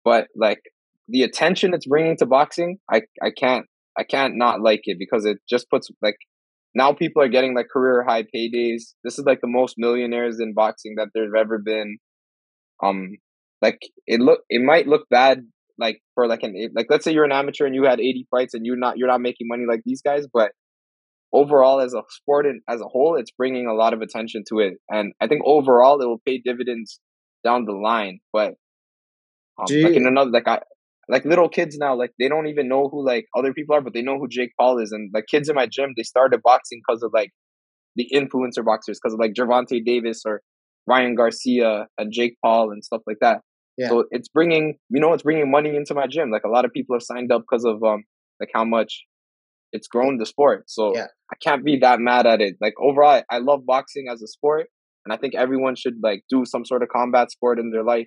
But like the attention it's bringing to boxing, I can't not like it because it just puts like, now people are getting like career high paydays. This is like the most millionaires in boxing that there've ever been. Like it might look bad like for like let's say you're an amateur and you had 80 fights and you're not making money like these guys, but overall, as a sport and as a whole, it's bringing a lot of attention to it, and I think overall it will pay dividends down the line. But like in another, like little kids now, like they don't even know who like other people are, but they know who Jake Paul is. And like kids in my gym, they started boxing because of like the influencer boxers, because of like Gervonta Davis or Ryan Garcia and Jake Paul and stuff like that. Yeah. So it's bringing, you know, it's bringing money into my gym. Like, a lot of people are signed up because of like how much it's grown the sport. So yeah. I can't be that mad at it. Like, overall, I love boxing as a sport, and I think everyone should like do some sort of combat sport in their life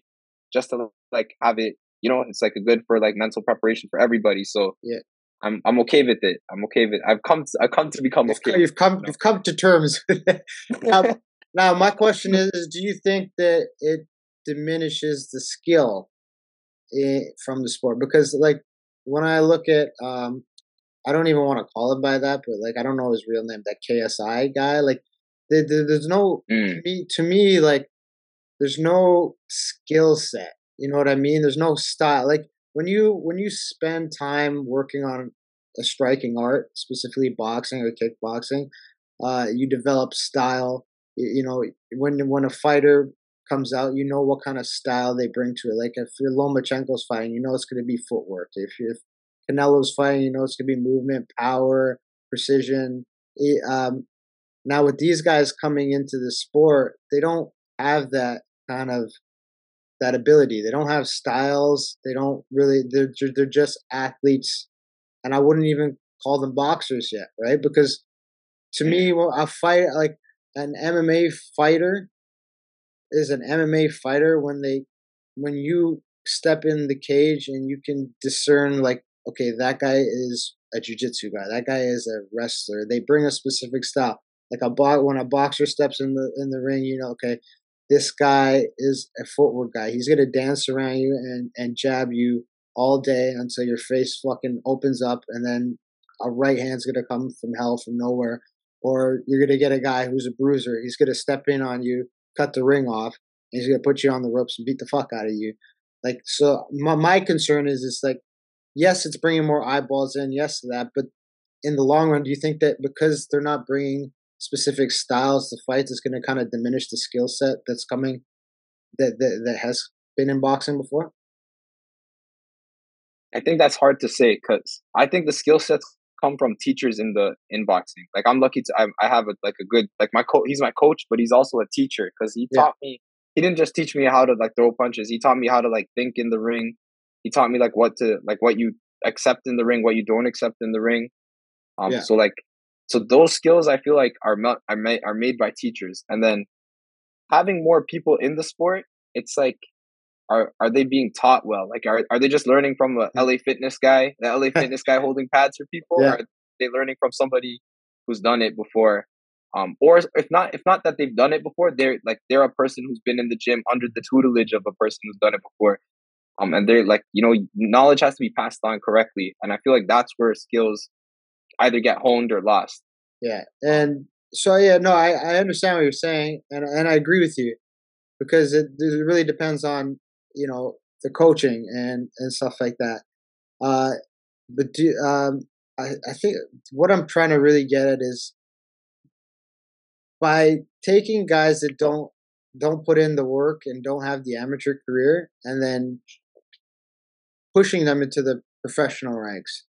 just to like have it. You know, it's like a good for like mental preparation for everybody. So yeah. I'm okay with it. I'm okay with it. I've come to become okay. You've come to terms with it. Now my question is, do you think that it diminishes the skill from the sport? Because like when I look at I don't even want to call him by that, but like I don't know his real name, that KSI guy, like there's no to me like there's no skill set. You know what I mean? There's no style. Like when you spend time working on a striking art, specifically boxing or kickboxing, you develop style. You know, when a fighter comes out, you know what kind of style they bring to it. Like if Lomachenko's fighting, you know it's going to be footwork. If Canelo's fighting, you know it's going to be movement, power, precision. Now with these guys coming into the sport, they don't have that kind of that ability. They don't have styles. They don't really. They're just athletes, and I wouldn't even call them boxers yet, right? Because to me, well, a fight like an MMA fighter is an MMA fighter when you step in the cage and you can discern like, okay, that guy is a jiu-jitsu guy. That guy is a wrestler. They bring a specific style. Like when a boxer steps in the ring, you know, okay, this guy is a footwork guy. He's going to dance around you and jab you all day until your face fucking opens up, and then a right hand's going to come from hell from nowhere. Or you're going to get a guy who's a bruiser. He's going to step in on you, cut the ring off, and he's going to put you on the ropes and beat the fuck out of you. Like, so my concern is it's like, yes, it's bringing more eyeballs in, yes to that, but in the long run, do you think that because they're not bringing specific styles to fights, it's going to kind of diminish the skill set that's coming that has been in boxing before? I think that's hard to say, because I think the skill sets come from teachers in boxing. Like, I'm lucky to I have a good, like, my coach. He's my coach, but he's also a teacher, because he taught me. He didn't just teach me how to like throw punches. He taught me how to like think in the ring. He taught me like what you accept in the ring, what you don't accept in the ring. So like, so those skills I feel like are made by teachers, and then having more people in the sport, it's like, are they being taught well? Like, are they just learning from a LA Fitness guy, the LA Fitness guy holding pads for people? Yeah. Or are they learning from somebody who's done it before? Or if not that they've done it before, they're a person who's been in the gym under the tutelage of a person who's done it before. And they're like, you know, knowledge has to be passed on correctly, and I feel like that's where skills either get honed or lost. Yeah. And so, yeah, no, I understand what you're saying. And I agree with you, because it really depends on, you know, the coaching and stuff like that. I think what I'm trying to really get at is by taking guys that don't put in the work and don't have the amateur career, and then pushing them into the professional ranks.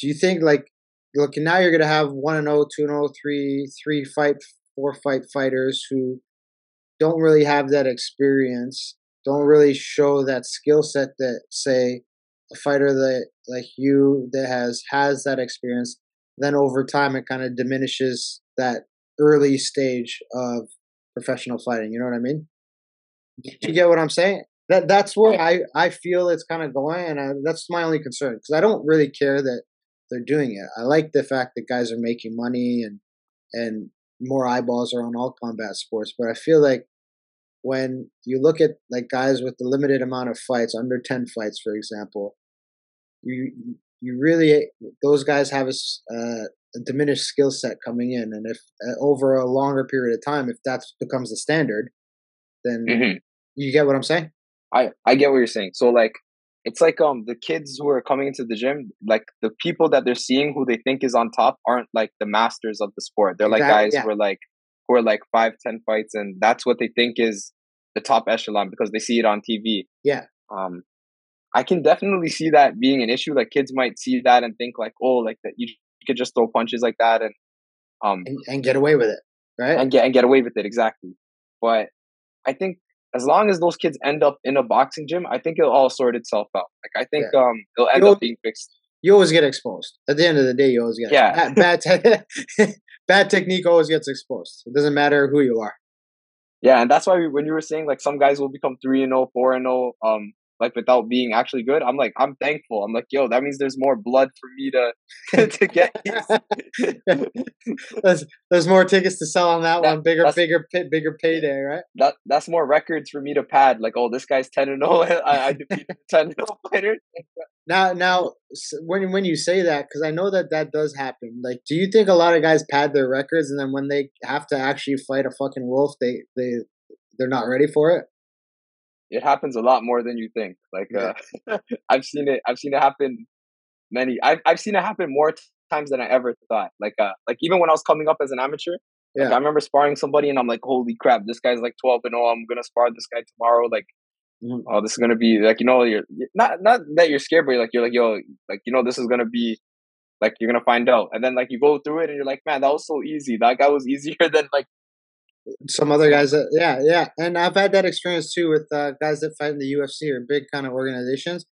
Do you think, like, look, now you're going to have 1-0, 2-0, 4-fight fighters who don't really have that experience, don't really show that skill set that, say, a fighter that like you that has that experience. Then over time, it kind of diminishes that early stage of professional fighting. You know what I mean? Do you get what I'm saying? That's where I feel it's kind of going, and that's my only concern, because I don't really care that they're doing it. I like the fact that guys are making money and more eyeballs are on all combat sports. But I feel like when you look at like guys with the limited amount of fights, under 10 fights, for example, you really, those guys have a diminished skill set coming in. And if over a longer period of time, if that becomes the standard, then you get what I'm saying? I get what you're saying. So like, it's like the kids who are coming into the gym, like the people that they're seeing who they think is on top aren't like the masters of the sport. They're exactly, like guys who are like 5-10 fights, and that's what they think is the top echelon because they see it on TV. Yeah. I can definitely see that being an issue. Like, kids might see that and think like, oh, like that you could just throw punches like that and get away with it, right? And get away with it, exactly. But I think as long as those kids end up in a boxing gym, I think it'll all sort itself out. Like I think it'll end up being fixed. You always get exposed. At the end of the day, you always get exposed. Bad technique always gets exposed. It doesn't matter who you are. Yeah, and that's why when you were saying like some guys will become 3-0, 4-0, like without being actually good, I'm like, I'm thankful. I'm like, yo, that means there's more blood for me to get. There's more tickets to sell on that one. Bigger payday, right? That's more records for me to pad. Like, oh, this guy's 10-0. I defeated 10-0 fighter. Now, when you say that, because I know that does happen. Like, do you think a lot of guys pad their records, and then when they have to actually fight a fucking wolf, they're not ready for it? It happens a lot more than you think. Like I've seen it happen many. I've seen it happen more times than I ever thought. Like even when I was coming up as an amateur, like I remember sparring somebody and I'm like, holy crap, this guy's like 12-0. I'm gonna spar this guy tomorrow. Like, oh, this is gonna be like, you know, you're not that you're scared, but you're like, yo, like, you know, this is gonna be like, you're gonna find out. And then like you go through it and you're like, man, that was so easy. That guy was easier than like some other guys that, and I've had that experience too with guys that fight in the UFC or big kind of organizations.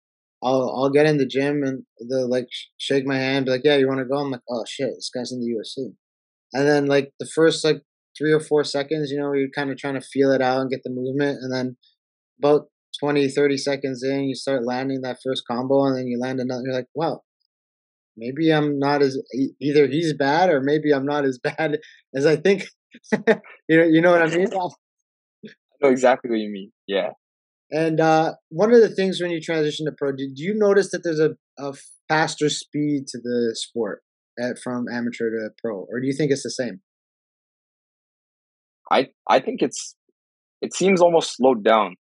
I'll get in the gym and they'll like shake my hand, be like, yeah, you want to go? I'm like, oh shit, this guy's in the UFC. And then like the first like 3 or 4 seconds, you know, you're kind of trying to feel it out and get the movement, and then about 20-30 seconds in, you start landing that first combo, and then you land another. You're like, wow, maybe I'm not as either he's bad or maybe I'm not as bad as I think. you know what I mean? I know exactly what you mean. Yeah. And one of the things when you transition to pro, did you notice that there's a faster speed to the sport from amateur to pro, or do you think it's the same? I think it seems almost slowed down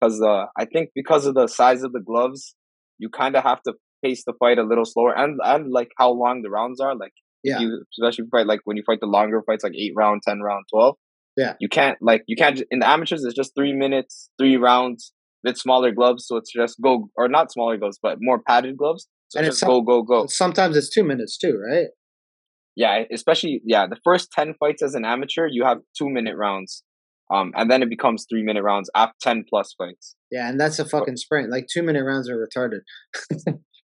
because I think because of the size of the gloves, you kind of have to pace the fight a little slower, and like how long the rounds are, like. Yeah. Especially fight like when you fight the longer fights, like 8 round, 10 round, 12. Yeah. You can't in the amateurs. It's just 3 minutes, 3 rounds. It's smaller gloves, so it's just go, or not smaller gloves, but more padded gloves. So and it's just go. Sometimes it's 2 minutes too, right? Yeah, especially the first 10 fights as an amateur, you have 2 minute rounds, and then it becomes 3 minute rounds after 10+ fights. Yeah, and that's a fucking sprint. Like 2 minute rounds are retarded.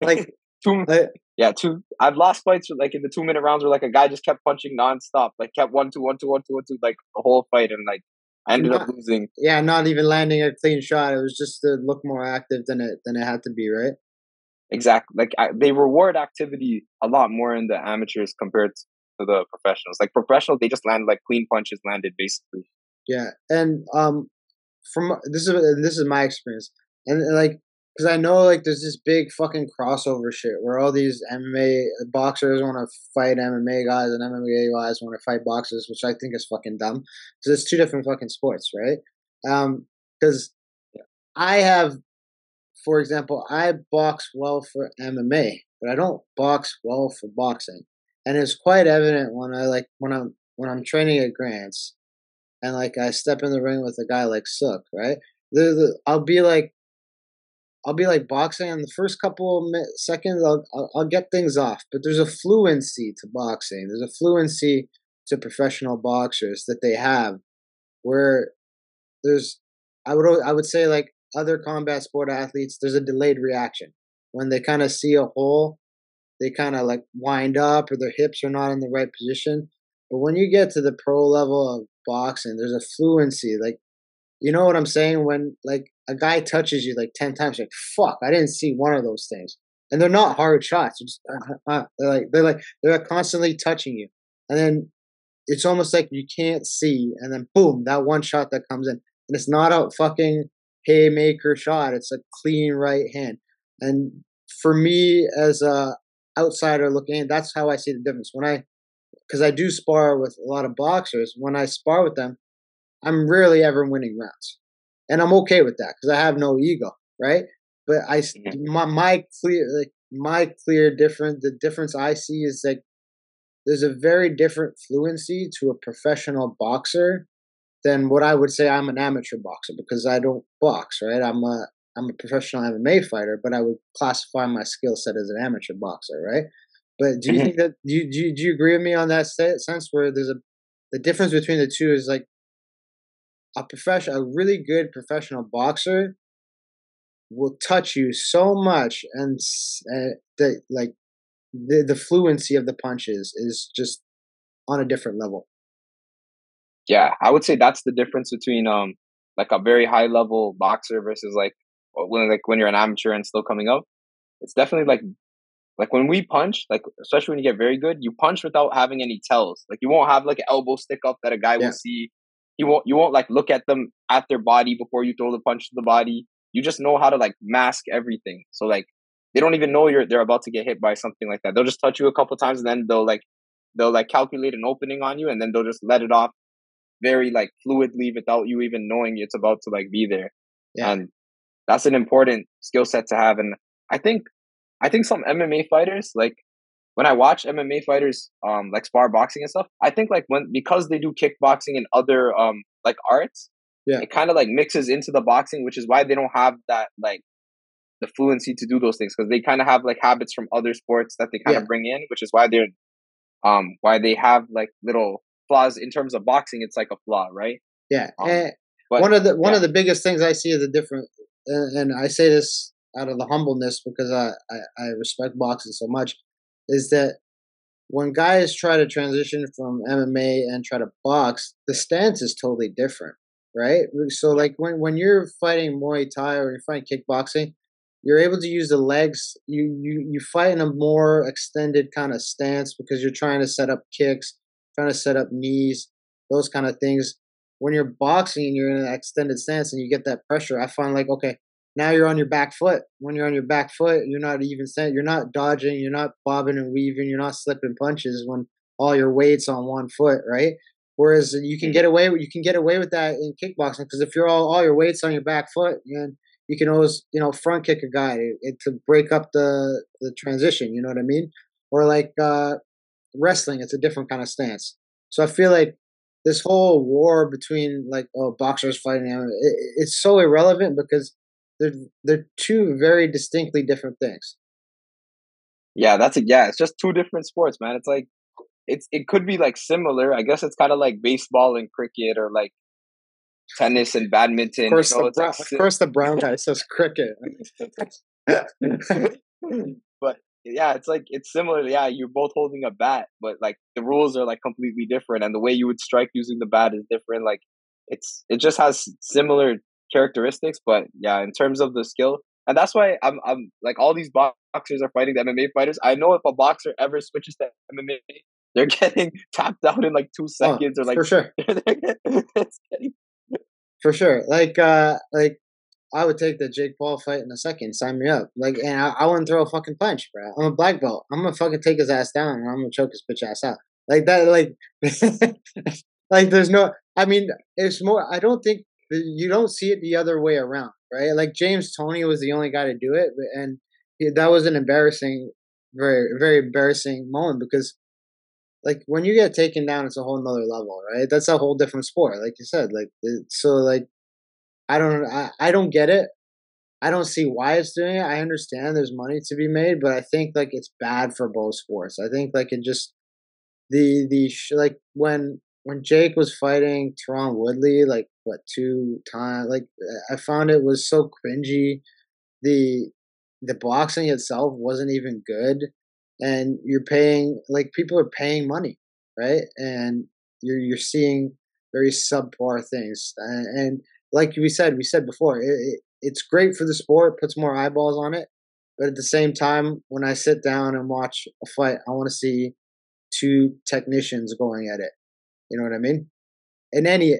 Like. 2 minutes. Yeah, two. I've lost fights with, like in the 2 minute rounds where like a guy just kept punching nonstop, like kept 1-2, 1-2, 1-2, 1-2, like the whole fight, and like I ended up losing. Yeah, not even landing a clean shot. It was just to look more active than it had to be, right? Exactly. Like they reward activity a lot more in the amateurs compared to the professionals. Like professionals, they just land like clean punches landed basically. Yeah, and from this is my experience, and like. Because I know, like, there's this big fucking crossover shit where all these MMA boxers want to fight MMA guys and MMA guys want to fight boxers, which I think is fucking dumb. Because it's two different fucking sports, right? Because I have, for example, I box well for MMA, but I don't box well for boxing. And it's quite evident when I'm training at Grants and, like, I step in the ring with a guy like Sook, right? I'll be like boxing, and the first couple of seconds I'll get things off. But there's a fluency to boxing. There's a fluency to professional boxers that they have, where there's I would say like other combat sport athletes, there's a delayed reaction. When they kind of see a hole, they kind of like wind up, or their hips are not in the right position. But when you get to the pro level of boxing, there's a fluency, like. You know what I'm saying? When like a guy touches you like 10 times, you're like, fuck, I didn't see one of those things. And they're not hard shots. Just, they're constantly touching you. And then it's almost like you can't see. And then boom, that one shot that comes in. And it's not a fucking haymaker shot. It's a clean right hand. And for me as a outsider looking in, that's how I see the difference. Because I do spar with a lot of boxers. When I spar with them, I'm rarely ever winning rounds, and I'm okay with that because I have no ego, right? But the difference I see is like there's a very different fluency to a professional boxer than what I would say I'm an amateur boxer, because I don't box, right? I'm a professional MMA fighter, but I would classify my skill set as an amateur boxer, right? But do you think that do you agree with me on that sense where the difference between the two is like a really good professional boxer will touch you so much, and the fluency of the punches is just on a different level. Yeah, I would say that's the difference between like a very high level boxer versus when you're an amateur and still coming up. It's definitely like when we punch, like especially when you get very good, you punch without having any tells. Like you won't have like an elbow stick up that a guy will see. You won't like look at them at their body before you throw the punch to the body. You just know how to like mask everything. So like they don't even know they're about to get hit by something like that. They'll just touch you a couple times and then they'll calculate an opening on you and then they'll just let it off very like fluidly without you even knowing it's about to like be there. Yeah. And that's an important skill set to have. And I think some MMA fighters, like when I watch MMA fighters like spar boxing and stuff, I think like because they do kickboxing and other like arts, yeah, it kind of like mixes into the boxing, which is why they don't have that like the fluency to do those things, because they kind of have like habits from other sports that they kind of bring in, which is why they're why they have like little flaws in terms of boxing. It's like a flaw, right? Yeah. But one of the biggest things I see is a different, and I say this out of the humbleness because I respect boxing so much, is that when guys try to transition from MMA and try to box, the stance is totally different, right? So like when you're fighting Muay Thai or you're fighting kickboxing, you're able to use the legs. You fight in a more extended kind of stance because you're trying to set up kicks, trying to set up knees, those kind of things. When you're boxing and you're in an extended stance and you get that pressure, I find like, okay, now you're on your back foot. When you're on your back foot, you're not even set. You're not dodging. You're not bobbing and weaving. You're not slipping punches when all your weight's on one foot, right? Whereas you can get away with that in kickboxing, because if you're all your weight's on your back foot, then you can always front kick a guy to break up the transition. You know what I mean? Or like wrestling, it's a different kind of stance. So I feel like this whole war between like boxers fighting, it's so irrelevant because they're two very distinctly different things. Yeah, it's just two different sports, man. It's like it could be like similar. I guess it's kind of like baseball and cricket, or like tennis and badminton. Of course, the brown guy says cricket. But yeah, it's like it's similar. Yeah, you're both holding a bat, but like the rules are like completely different, and the way you would strike using the bat is different. Like it just has similar characteristics, but yeah, in terms of the skill, and that's why I'm like all these boxers are fighting the MMA fighters. I know if a boxer ever switches to MMA, they're getting tapped out in like 2 seconds, or like for sure. For sure. Like I would take the Jake Paul fight in a second. Sign me up. Like, and I wouldn't throw a fucking punch, bro. I'm a black belt. I'm gonna fucking take his ass down and I'm gonna choke his bitch ass out. Like that, like like there's no, I mean, it's more, I don't think you don't see it the other way around, right? Like James Toney was the only guy to do it, and that was an embarrassing, very, very embarrassing moment, because like when you get taken down, it's a whole nother level, right? That's a whole different sport, like you said. Like so, like I don't get it. I don't see why it's doing it. I understand there's money to be made, but I think like it's bad for both sports. I think like it just like when Jake was fighting Tyron Woodley, like what 2 times, like I found it was so cringy. The boxing itself wasn't even good. And you're paying, like people are paying money, right? And you're seeing very subpar things. And like we said before, it's great for the sport, puts more eyeballs on it. But at the same time, when I sit down and watch a fight, I want to see 2 technicians going at it. You know what I mean? In any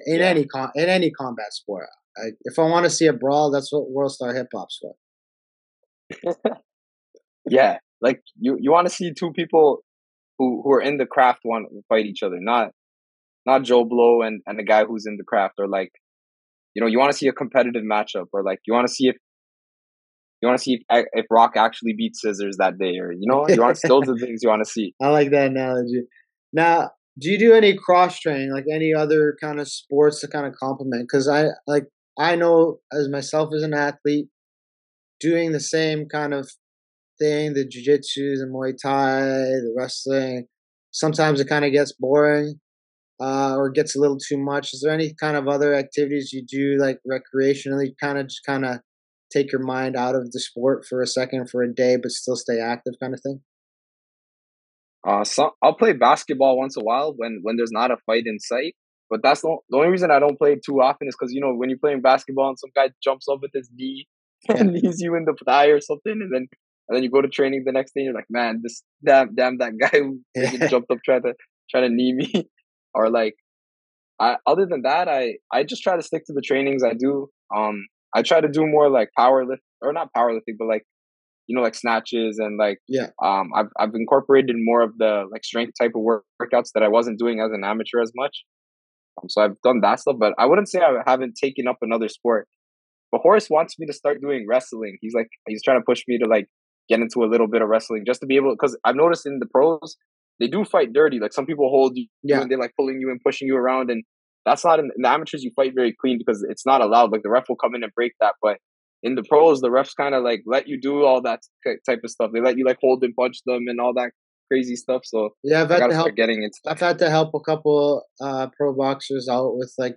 combat sport, if I want to see a brawl, that's what World Star Hip Hop's for. Yeah. Like you want to see 2 people who are in the craft want to fight each other, not Joe Blow and the guy who's in the craft, or like you want to see a competitive matchup, or like you want to see if Rock actually beat Scissors that day, or you want to, those are the things you want to see. I like that analogy. Now, do you do any cross training, like any other kind of sports to kind of complement? Because I know as myself as an athlete, doing the same kind of thing, the jiu-jitsu, the Muay Thai, the wrestling, sometimes it kind of gets boring. or gets a little too much? Is there any kind of other activities you do, like recreationally, kind of just kind of take your mind out of the sport for a second, for a day, but still stay active kind of thing? So I'll play basketball once a while when there's not a fight in sight. But that's the only reason I don't play too often is because, you know, when you're playing basketball and some guy jumps up with his knee and knees you in the thigh or something, and then you go to training the next day and you're like, man, this damn that guy who jumped up trying to knee me. Or like, other than that, I just try to stick to the trainings I do. I try to do more like not powerlifting, but like, you know, like snatches and like, I've incorporated more of the like strength type of workouts that I wasn't doing as an amateur as much. So I've done that stuff, but I wouldn't say I haven't taken up another sport. But Horace wants me to start doing wrestling. He's trying to push me to like get into a little bit of wrestling just to be able, because I've noticed in the pros, they do fight dirty. Like some people hold you and they're like pulling you and pushing you around. And that's not in the amateurs, you fight very clean because it's not allowed. Like the ref will come in and break that. But in the pros, the refs kind of like let you do all that type of stuff. They let you like hold and punch them and all that crazy stuff. So yeah, I've had to help a couple pro boxers out with like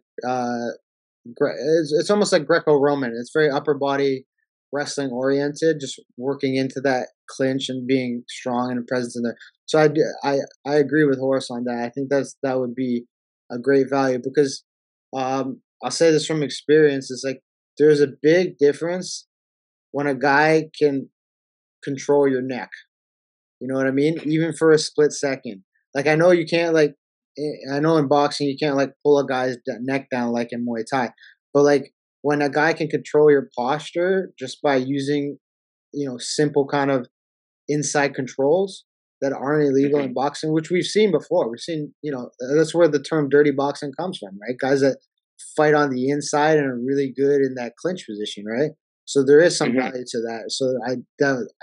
it's almost like Greco-Roman. It's very upper body wrestling oriented, just working into that clinch and being strong and present in there. So I agree with Horace on that. I think that would be a great value because I'll say this from experience, it's like there's a big difference when a guy can control your neck. You know what I mean? Even for a split second. Like I know you can't like, I know in boxing you can't like pull a guy's neck down like in Muay Thai. But like when a guy can control your posture just by using, you know, simple kind of inside controls that aren't illegal in boxing, which we've seen before. We've seen, you know, that's where the term dirty boxing comes from, right? Guys that fight on the inside and are really good in that clinch position, right? So there is some value to that. So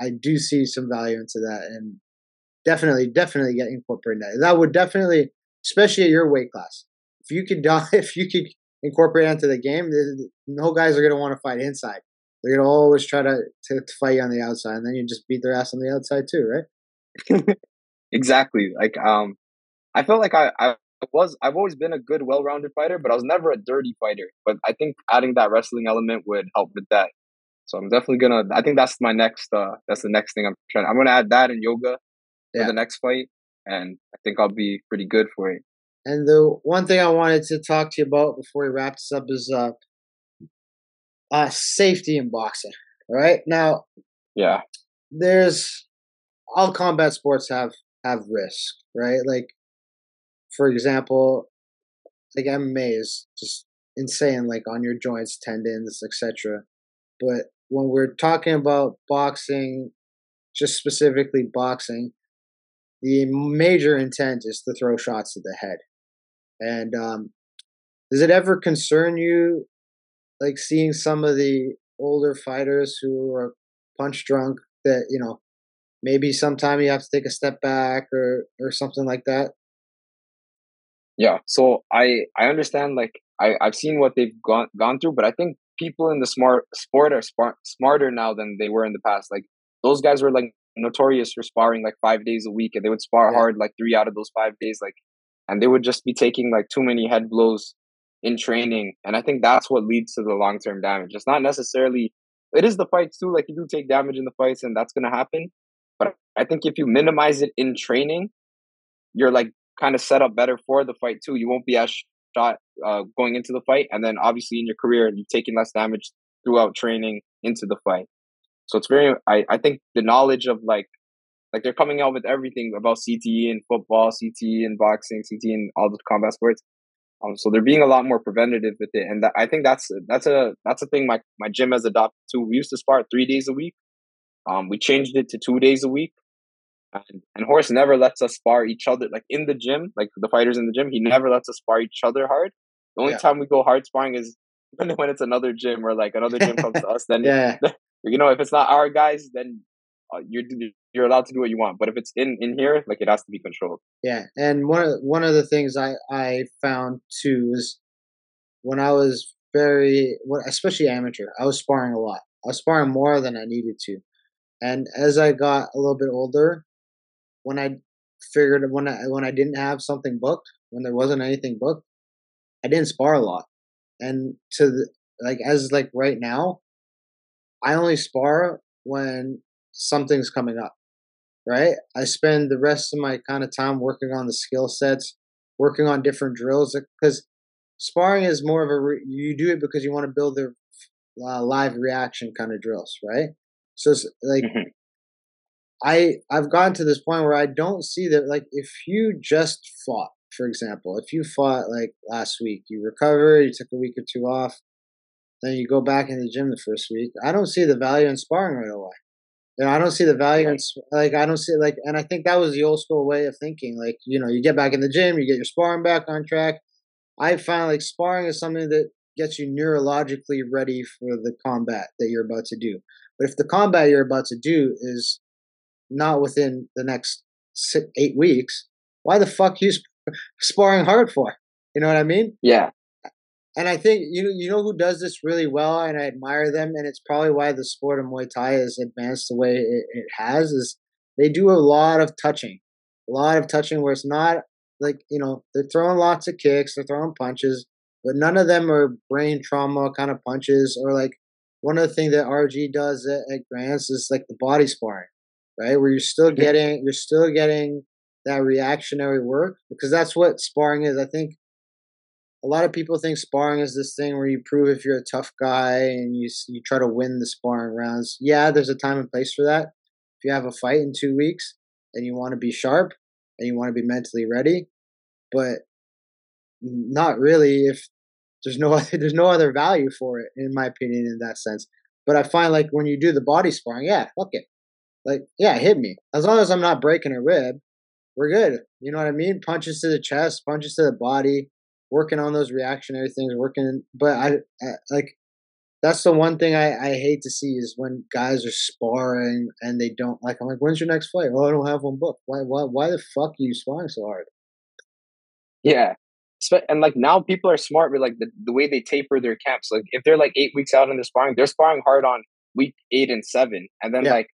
I do see some value into that, and definitely get incorporating that. That would definitely, especially at your weight class, if you could incorporate into the game, no guys are going to want to fight inside. They're going to always try to fight you on the outside, and then you just beat their ass on the outside too, right? Exactly. Like I felt like I've always been a good, well-rounded fighter, but I was never a dirty fighter. But I think adding that wrestling element would help with that. So I'm definitely gonna. I think that's my next. That's the next thing I'm trying. I'm gonna add that in yoga for the next fight, and I think I'll be pretty good for it. And the one thing I wanted to talk to you about before we wrap this up is safety in boxing. Right now, there's all combat sports have risk, right? Like for example, like MMA is just insane, like on your joints, tendons, etc. But when we're talking about boxing, just specifically boxing, the major intent is to throw shots to the head. And does it ever concern you, like seeing some of the older fighters who are punch drunk that, you know, maybe sometime you have to take a step back or something like that? Yeah, so I understand, like I've seen what they've gone through, but I think people in the sport are smarter now than they were in the past. Like those guys were like notorious for sparring like 5 days a week, and they would spar hard like 3 out of those 5 days, like, and they would just be taking like too many head blows in training, and I think that's what leads to the long term damage. It's not necessarily, it is the fights too, like you do take damage in the fights and that's gonna happen, but I think if you minimize it in training, you're like kind of set up better for the fight too. You won't be as shot going into the fight, and then obviously in your career you've taken less damage throughout training into the fight. So it's very, I think the knowledge of like they're coming out with everything about CTE in football, CTE in boxing, CTE in all the combat sports. So they're being a lot more preventative with it, and I think that's a thing my gym has adopted too. We used to spar 3 days a week. We changed it to 2 days a week. And Horace never lets us spar each other, like in the gym, like the fighters in the gym. He never lets us spar each other hard. The only time we go hard sparring is when it's another gym, or like another gym comes to us. Then you know, if it's not our guys, then you're allowed to do what you want. But if it's in here, like it has to be controlled. Yeah, and one of the things I found too is when I was especially amateur, I was sparring a lot. I was sparring more than I needed to, and as I got a little bit older, when I figured when I didn't have something booked, when there wasn't anything booked, I didn't spar a lot. And to the, like right now, I only spar when something's coming up, right? I spend the rest of my kind of time working on the skill sets, working on different drills, because sparring is more of a you do it because you want to build the live reaction kind of drills, right? So it's like I've gotten to this point where I don't see that, like, if you just fought, for example, if you fought like last week, you recover, you took a week or two off, then you go back in the gym the first week. I don't see the value in sparring right away. You know, I don't see the value in, like, I don't see, like, and I think that was the old school way of thinking. Like, you know, you get back in the gym, you get your sparring back on track. I found like sparring is something that gets you neurologically ready for the combat that you're about to do. But if the combat you're about to do is not within the next 8 weeks, why the fuck are you sparring hard for? You know what I mean? Yeah. And I think, you know who does this really well, and I admire them, and it's probably why the sport of Muay Thai has advanced the way it has, is they do a lot of touching where it's not like, you know, they're throwing lots of kicks, they're throwing punches, but none of them are brain trauma kind of punches. Or like one of the things that RG does at Grants is like the body sparring, right? Where you're still getting that reactionary work, because that's what sparring is. I think a lot of people think sparring is this thing where you prove if you're a tough guy and you try to win the sparring rounds. Yeah, there's a time and place for that. If you have a fight in 2 weeks and you want to be sharp and you want to be mentally ready, but not really if there's no other value for it, in my opinion, in that sense. But I find, like, when you do the body sparring, yeah, fuck it. Like, yeah, hit me. As long as I'm not breaking a rib, we're good. You know what I mean? Punches to the chest, punches to the body, working on those reactionary things, but I like, that's the one thing I hate to see, is when guys are sparring and they don't, like, I'm like, when's your next fight? Oh, I don't have one booked. Why the fuck are you sparring so hard? Yeah. And like, now people are smart with like the way they taper their camps. Like, if they're like 8 weeks out and they're sparring hard on week 8 and 7. And then like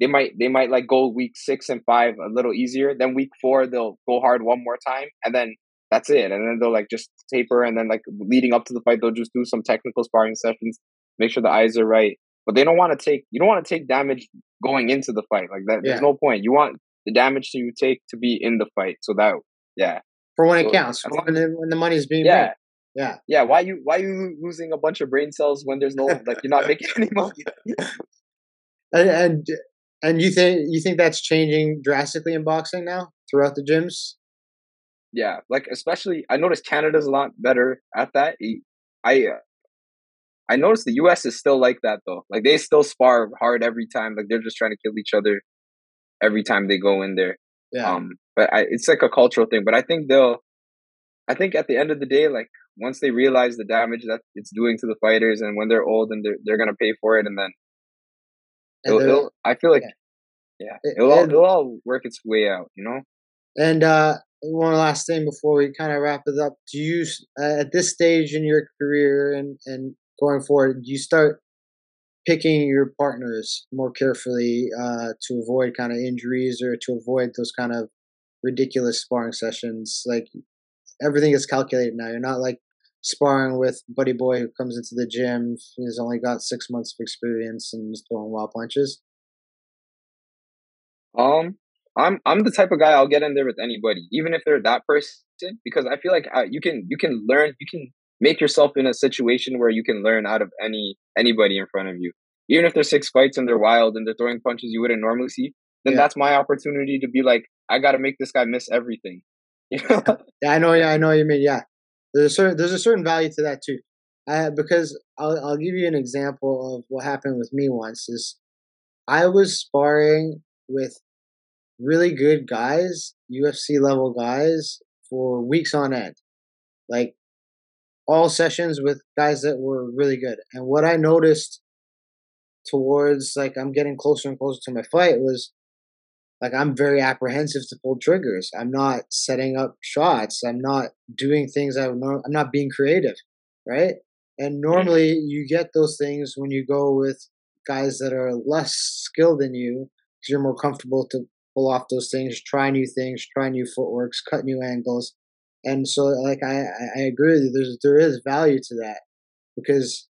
they might like go week 6 and 5 a little easier. Then week 4, they'll go hard one more time. And then that's it. And then they'll like just taper, and then like leading up to the fight, they'll just do some technical sparring sessions, make sure the eyes are right. But they don't want to take damage going into the fight. Like that, there's no point. You want the damage you take to be in the fight. So that, yeah. For when it counts, when the money's being made. Yeah. Yeah. Why are you losing a bunch of brain cells when there's no, like, you're not making any money? And you think that's changing drastically in boxing now throughout the gyms? Yeah, like, especially I noticed Canada's a lot better at that. I noticed the US is still like that though. Like, they still spar hard every time. Like, they're just trying to kill each other every time they go in there. Yeah. But it's like a cultural thing. But I think at the end of the day, like, once they realize the damage that it's doing to the fighters, and when they're old and they're gonna pay for it, and then it'll I feel like it'll all work its way out, you know. And one last thing before we kind of wrap it up. Do you, at this stage in your career and going forward, do you start picking your partners more carefully to avoid kind of injuries, or to avoid those kind of ridiculous sparring sessions? Like, everything is calculated now. You're not like sparring with buddy boy who comes into the gym, who's only got 6 months of experience and is throwing wild punches. I'm the type of guy, I'll get in there with anybody, even if they're that person, because I feel like you can learn, you can make yourself in a situation where you can learn out of anybody in front of you. Even if there's 6 fights and they're wild and they're throwing punches you wouldn't normally see, then that's my opportunity to be like, I got to make this guy miss everything. You know? Yeah, I know what you mean. Yeah, there's a certain value to that too, because I'll give you an example of what happened with me once. Is I was sparring with really good guys, UFC level guys, for weeks on end, like all sessions with guys that were really good. And what I noticed towards, like, I'm getting closer and closer to my fight was, like, I'm very apprehensive to pull triggers. I'm not setting up shots. I'm not doing things I'm not being creative, right? And normally you get those things when you go with guys that are less skilled than you, because you're more comfortable to pull off those things, try new footworks, cut new angles. And so, like, I agree with you. There is value to that, because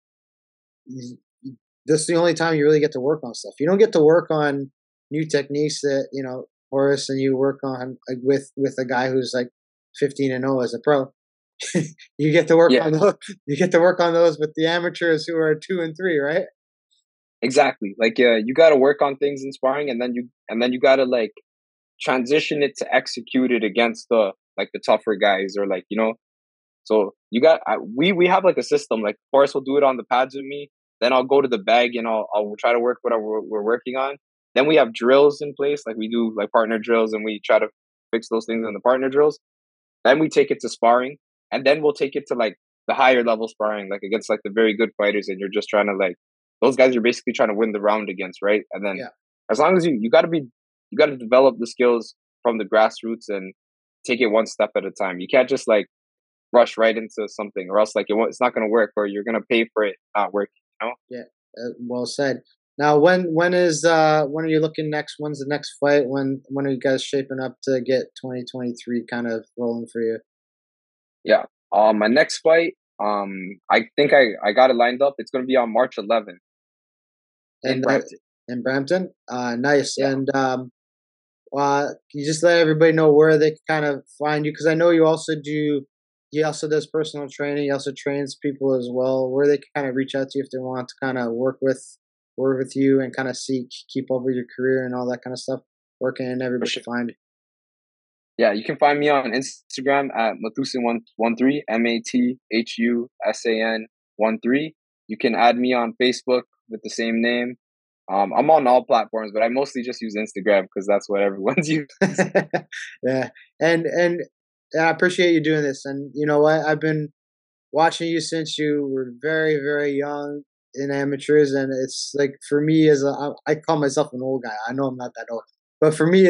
this is the only time you really get to work on stuff. You don't get to work on new techniques that, you know, Horace and you work on, like, with a guy who's like 15-0 as a pro. You get to work on those. You get to work on those with the amateurs who are 2 and 3, right? Exactly. Like, you got to work on things in sparring, and then you got to, like, transition it to execute it against the tougher guys, or, like, you know. So you got we have, like, a system. Like, Horace will do it on the pads with me. Then I'll go to the bag and I'll try to work whatever we're working on. Then we have drills in place. Like, we do, like, partner drills, and we try to fix those things in the partner drills. Then we take it to sparring, and then we'll take it to, like, the higher level sparring, like, against, like, the very good fighters. And you're just trying to, like, those guys you're basically trying to win the round against, right? And then as long as you got to develop the skills from the grassroots and take it one step at a time. You can't just, like, rush right into something, or else, like, it's not going to work, or you're going to pay for it not working. You know? Yeah, well said. Now, when are you looking next? When's the next fight? When are you guys shaping up to get 2023 kind of rolling for you? Yeah, my next fight, I think I got it lined up. It's going to be on March 11th. In Brampton. In Brampton? Nice. Yeah. And can you just let everybody know where they can kind of find you? Because I know he also does personal training. He also trains people as well. Where they can kind of reach out to you if they want to kind of work with you and kind of keep up with your career and all that kind of stuff. Where can everybody find you? Yeah, you can find me on Instagram at Mathusan13, MATHUSAN13. You can add me on Facebook with the same name. I'm on all platforms, but I mostly just use Instagram because that's what everyone's using. Yeah, and I appreciate you doing this. And you know what? I've been watching you since you were very, very young in amateurs, and it's like, for me, I call myself an old guy. I know I'm not that old, but for me,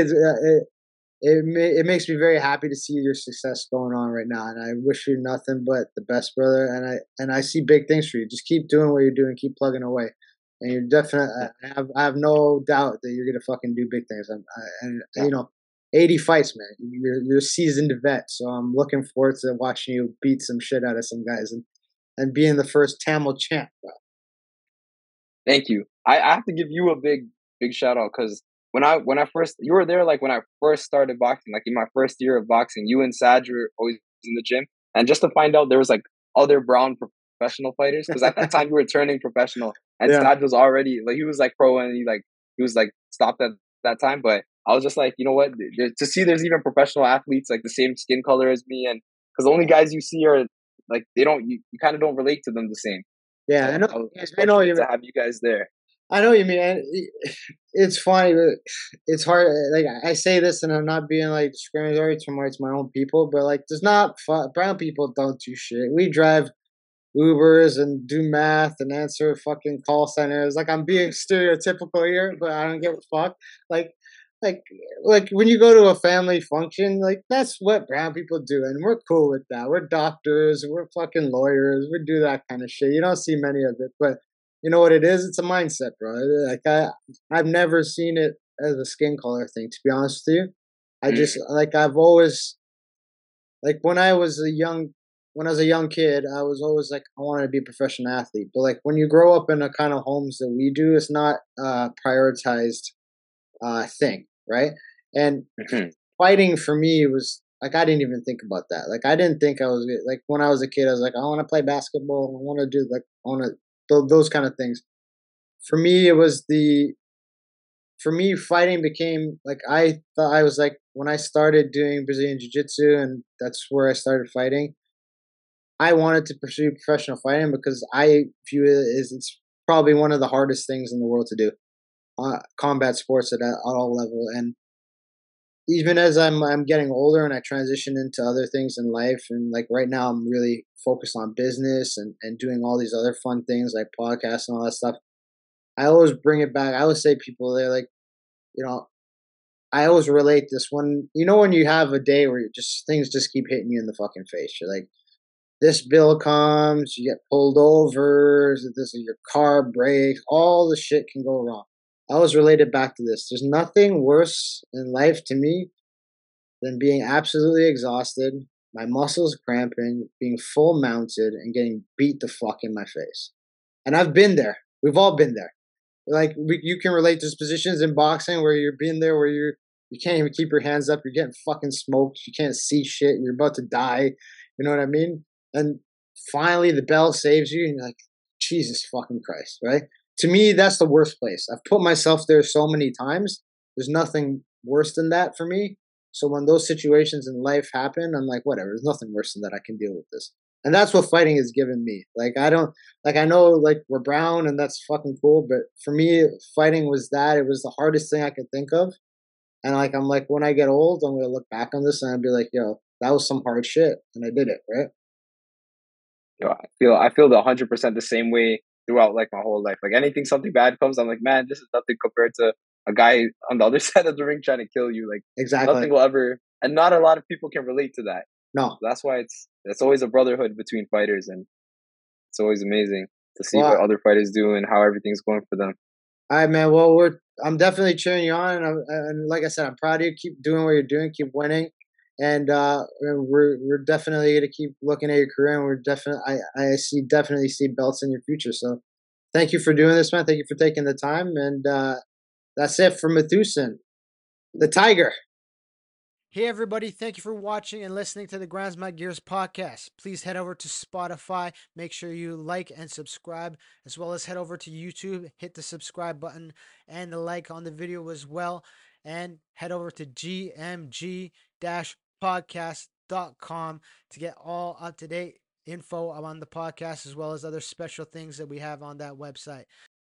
it makes me very happy to see your success going on right now, and I wish you nothing but the best, brother. And I see big things for you. Just keep doing what you're doing, keep plugging away, and you're definitely. I have no doubt that you're gonna fucking do big things. You know, 80 fights, man. You're a seasoned vet, so I'm looking forward to watching you beat some shit out of some guys and being the first Tamil champ, bro. Thank you. I have to give you a big shout out, because you were there, like, when I first started boxing, like, in my first year of boxing, you and Saj were always in the gym. And just to find out there was, like, other brown professional fighters, because at that time you were turning professional, and Saj was already, like, he was, like, pro, and he was stopped at that time. But I was just like, you know what, to see there's even professional athletes, like, the same skin color as me, and because the only guys you see are, like, you kind of don't relate to them the same. Yeah, so I know you have you guys there. I know what you mean. It's funny, but it's hard. Like, I say this, and I'm not being, like, discriminatory towards my own people, but, like, there's not brown people don't do shit. We drive Ubers and do math and answer fucking call centers. Like, I'm being stereotypical here, but I don't give a fuck. Like when you go to a family function, like, that's what brown people do, and we're cool with that. We're doctors, we're fucking lawyers, we do that kind of shit. You don't see many of it, but. You know what it is? It's a mindset, bro. Like, I've never seen it as a skin color thing, to be honest with you. I just, like, I've always, like, when I was a young kid, I was always like, I wanted to be a professional athlete. But, like, when you grow up in the kind of homes that we do, it's not a prioritized thing, right? And fighting for me was, like, I didn't even think about that. Like, I didn't think I was, like, when I was a kid, I was like, I want to play basketball. I want to do, like, those kind of things. For me, fighting became, like, I thought I was, like, when I started doing Brazilian Jiu-Jitsu, and that's where I started fighting, I wanted to pursue professional fighting because I view it as it's probably one of the hardest things in the world to do. Combat sports at all level. And even as I'm getting older and I transition into other things in life, and, like, right now I'm really focused on business and doing all these other fun things like podcasts and all that stuff. I always bring it back. I always say people, they're like, you know, I always relate this one. You know, when you have a day where things just keep hitting you in the fucking face. You're like, this bill comes, you get pulled over, your car breaks, all the shit can go wrong. I always related back to this. There's nothing worse in life to me than being absolutely exhausted, my muscles cramping, being full mounted, and getting beat the fuck in my face. And I've been there. We've all been there. Like, you can relate to those positions in boxing where you're being there, where you can't even keep your hands up. You're getting fucking smoked. You can't see shit. You're about to die. You know what I mean? And finally, the bell saves you, and you're like, Jesus fucking Christ, right? To me, that's the worst place. I've put myself there so many times. There's nothing worse than that for me. So when those situations in life happen, I'm like, whatever, there's nothing worse than that. I can deal with this. And that's what fighting has given me. Like, I don't, like, I know, like, we're brown and that's fucking cool. But for me, fighting was that. It was the hardest thing I could think of. And like, I'm like, when I get old, I'm going to look back on this and I'll be like, yo, that was some hard shit. And I did it, right? Yo, I feel 100% the same way throughout, like, my whole life. Like, anything, something bad comes, I'm like, man, this is nothing compared to a guy on the other side of the ring trying to kill you. Like, exactly. Nothing will ever, and not a lot of people can relate to that. No. So that's why it's always a brotherhood between fighters, and it's always amazing to see what other fighters do and how everything's going for them. All right, man. Well, I'm definitely cheering you on, and like I said, I'm proud of you. Keep doing what you're doing. Keep winning. And we're definitely going to keep looking at your career, and I definitely see belts in your future. So thank you for doing this, man. Thank you for taking the time. And that's it for Mathusan, the Tiger. Hey, everybody. Thank you for watching and listening to the Grinds by Gears podcast. Please head over to Spotify. Make sure you like and subscribe, as well as head over to YouTube. Hit the subscribe button and the like on the video as well. And head over to gmg-podcast.com to get all up-to-date info on the podcast, as well as other special things that we have on that website.